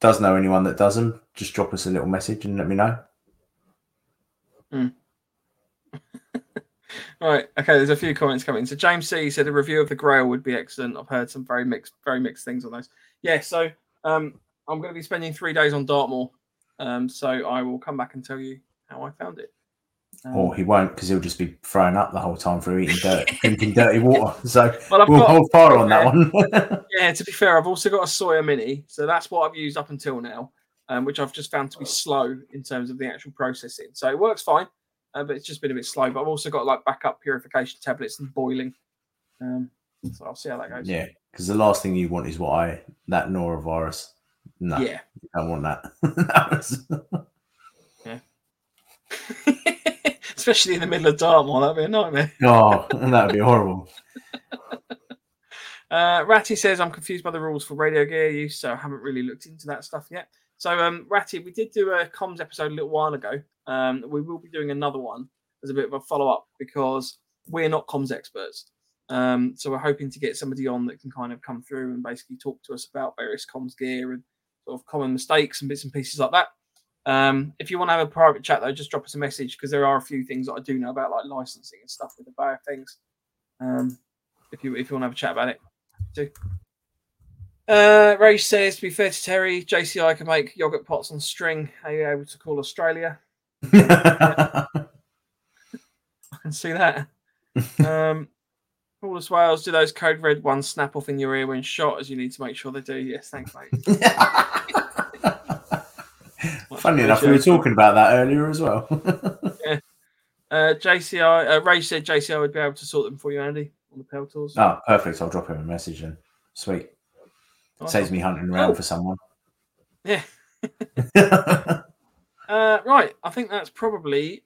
does know anyone that doesn't, just drop us a little message and let me know. Mm. All right. Okay, there's a few comments coming. So James C said a review of the Grail would be excellent. I've heard some very mixed very mixed things on those. Yeah, so um, I'm going to be spending three days on Dartmoor. Um, so I will come back and tell you how I found it. Um, or he won't, because he'll just be throwing up the whole time for eating dirt, drinking dirty water. So well, we'll got, hold fire on that one. Yeah, to be fair, I've also got a Sawyer Mini, so that's what I've used up until now, um, which I've just found to be slow in terms of the actual processing. So it works fine, uh, but it's just been a bit slow. But I've also got like backup purification tablets and boiling. Um, so I'll see how that goes. Yeah, because the last thing you want is what I that norovirus. No, yeah, you don't want that. that was... Yeah. Especially in the middle of Dartmoor, that'd be a nightmare. Oh, that'd be horrible. uh, Ratty says, I'm confused by the rules for radio gear use, so I haven't really looked into that stuff yet. So, um, Ratty, we did do a comms episode a little while ago. Um, we will be doing another one as a bit of a follow-up because we're not comms experts. Um, so we're hoping to get somebody on that can kind of come through and basically talk to us about various comms gear and sort of common mistakes and bits and pieces like that. Um, if you want to have a private chat, though, just drop us a message because there are a few things that I do know about, like licensing and stuff with the bio things. Um, if you if you want to have a chat about it, do. Uh, Ray says, to be fair to Terry, J C I can make yogurt pots on string. Are you able to call Australia? I can see that. Um, Paulus Wales, do those Code Red ones snap off in your ear when shot, as you need to make sure they do? Yes, thanks, mate. Funny enough, we were talking about that earlier as well. Yeah. uh, J C I, uh, Ray said J C I would be able to sort them for you, Andy, on the Peltors. Oh, perfect. I'll drop him a message then. Sweet. Oh, saves me hunting around oh. for someone. Yeah. uh, right. I think that's probably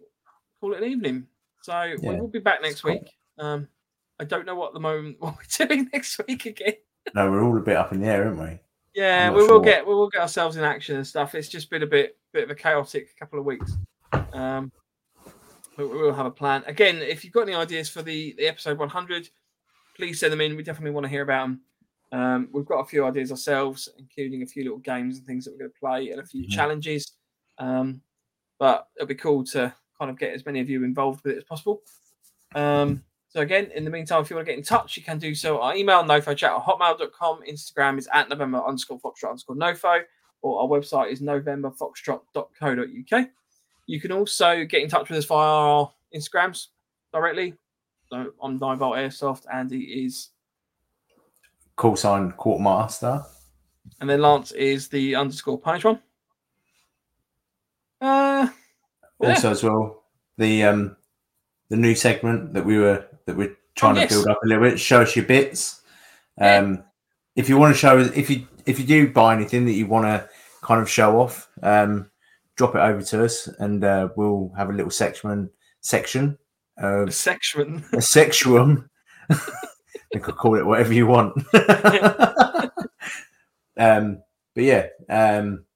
call it an evening. So yeah. we will be back next cool. week. Um, I don't know what at the moment what we're doing next week again. No, we're all a bit up in the air, aren't we? Yeah, we will sure. get we will get ourselves in action and stuff. It's just been a bit bit of a chaotic couple of weeks. Um, but we will have a plan. Again, if you've got any ideas for the, the episode one hundred, please send them in. We definitely want to hear about them. Um, we've got a few ideas ourselves, including a few little games and things that we're going to play and a few mm-hmm. challenges. Um, but it'll be cool to kind of get as many of you involved with it as possible. Um, So again, in the meantime, if you want to get in touch, you can do so. Our email, nofo chat at hotmail dot com. Instagram is at November underscore Foxtrot underscore Nofo. Or our website is november foxtrot dot co dot uk. You can also get in touch with us via our Instagrams directly. So I'm Ninevolt Airsoft. Andy is... Call sign Quartermaster. And then Lance is the underscore Punish one. Uh, yeah. Also as well, the um, the new segment that we were... that we're trying oh, yes. to build up a little bit. Show us your bits. Um, yeah. If you want to show us, if you if you do buy anything that you want to kind of show off, um, drop it over to us, and uh, we'll have a little section section uh, a section a section. You could call it whatever you want. Yeah. um, but yeah, um,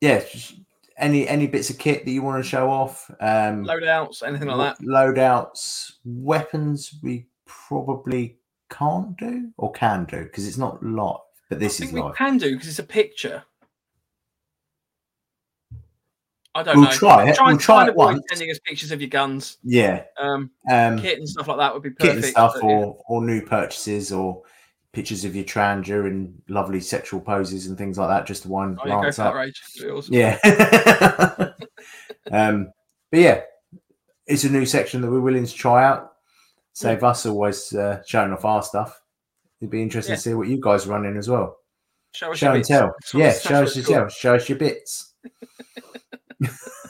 yeah. Just, any any bits of kit that you want to show off? Um, loadouts, anything like that? Loadouts, weapons we probably can't do or can do because it's not live. But this I think is we live. Can do because it's a picture. I don't we'll know. Try it. Try, we'll try, try it once. Sending us pictures of your guns. Yeah. Um, um, kit and stuff like that would be perfect. Kit and stuff, but, or, yeah. or new purchases, or pictures of your Trangia in lovely sexual poses and things like that, just to wind oh, Lance up. Awesome. Yeah. um, but yeah, it's a new section that we're willing to try out. Save yeah. us always uh, showing off our stuff. It'd be interesting yeah. to see what you guys run in as well. Show us show your and bits. Tell. Yeah, show us your tell. Show us your bits.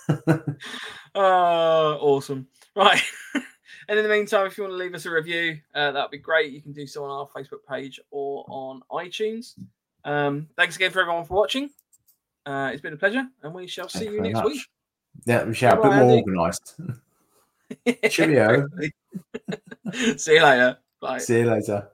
uh, awesome. Right. And in the meantime, if you want to leave us a review, uh, that would be great. You can do so on our Facebook page or on iTunes. Um, thanks again for everyone for watching. Uh, it's been a pleasure, and we shall see Thank you next much. Week. Yeah, we shall. Bye a bit more organised. Cheerio. See you later. Bye. See you later.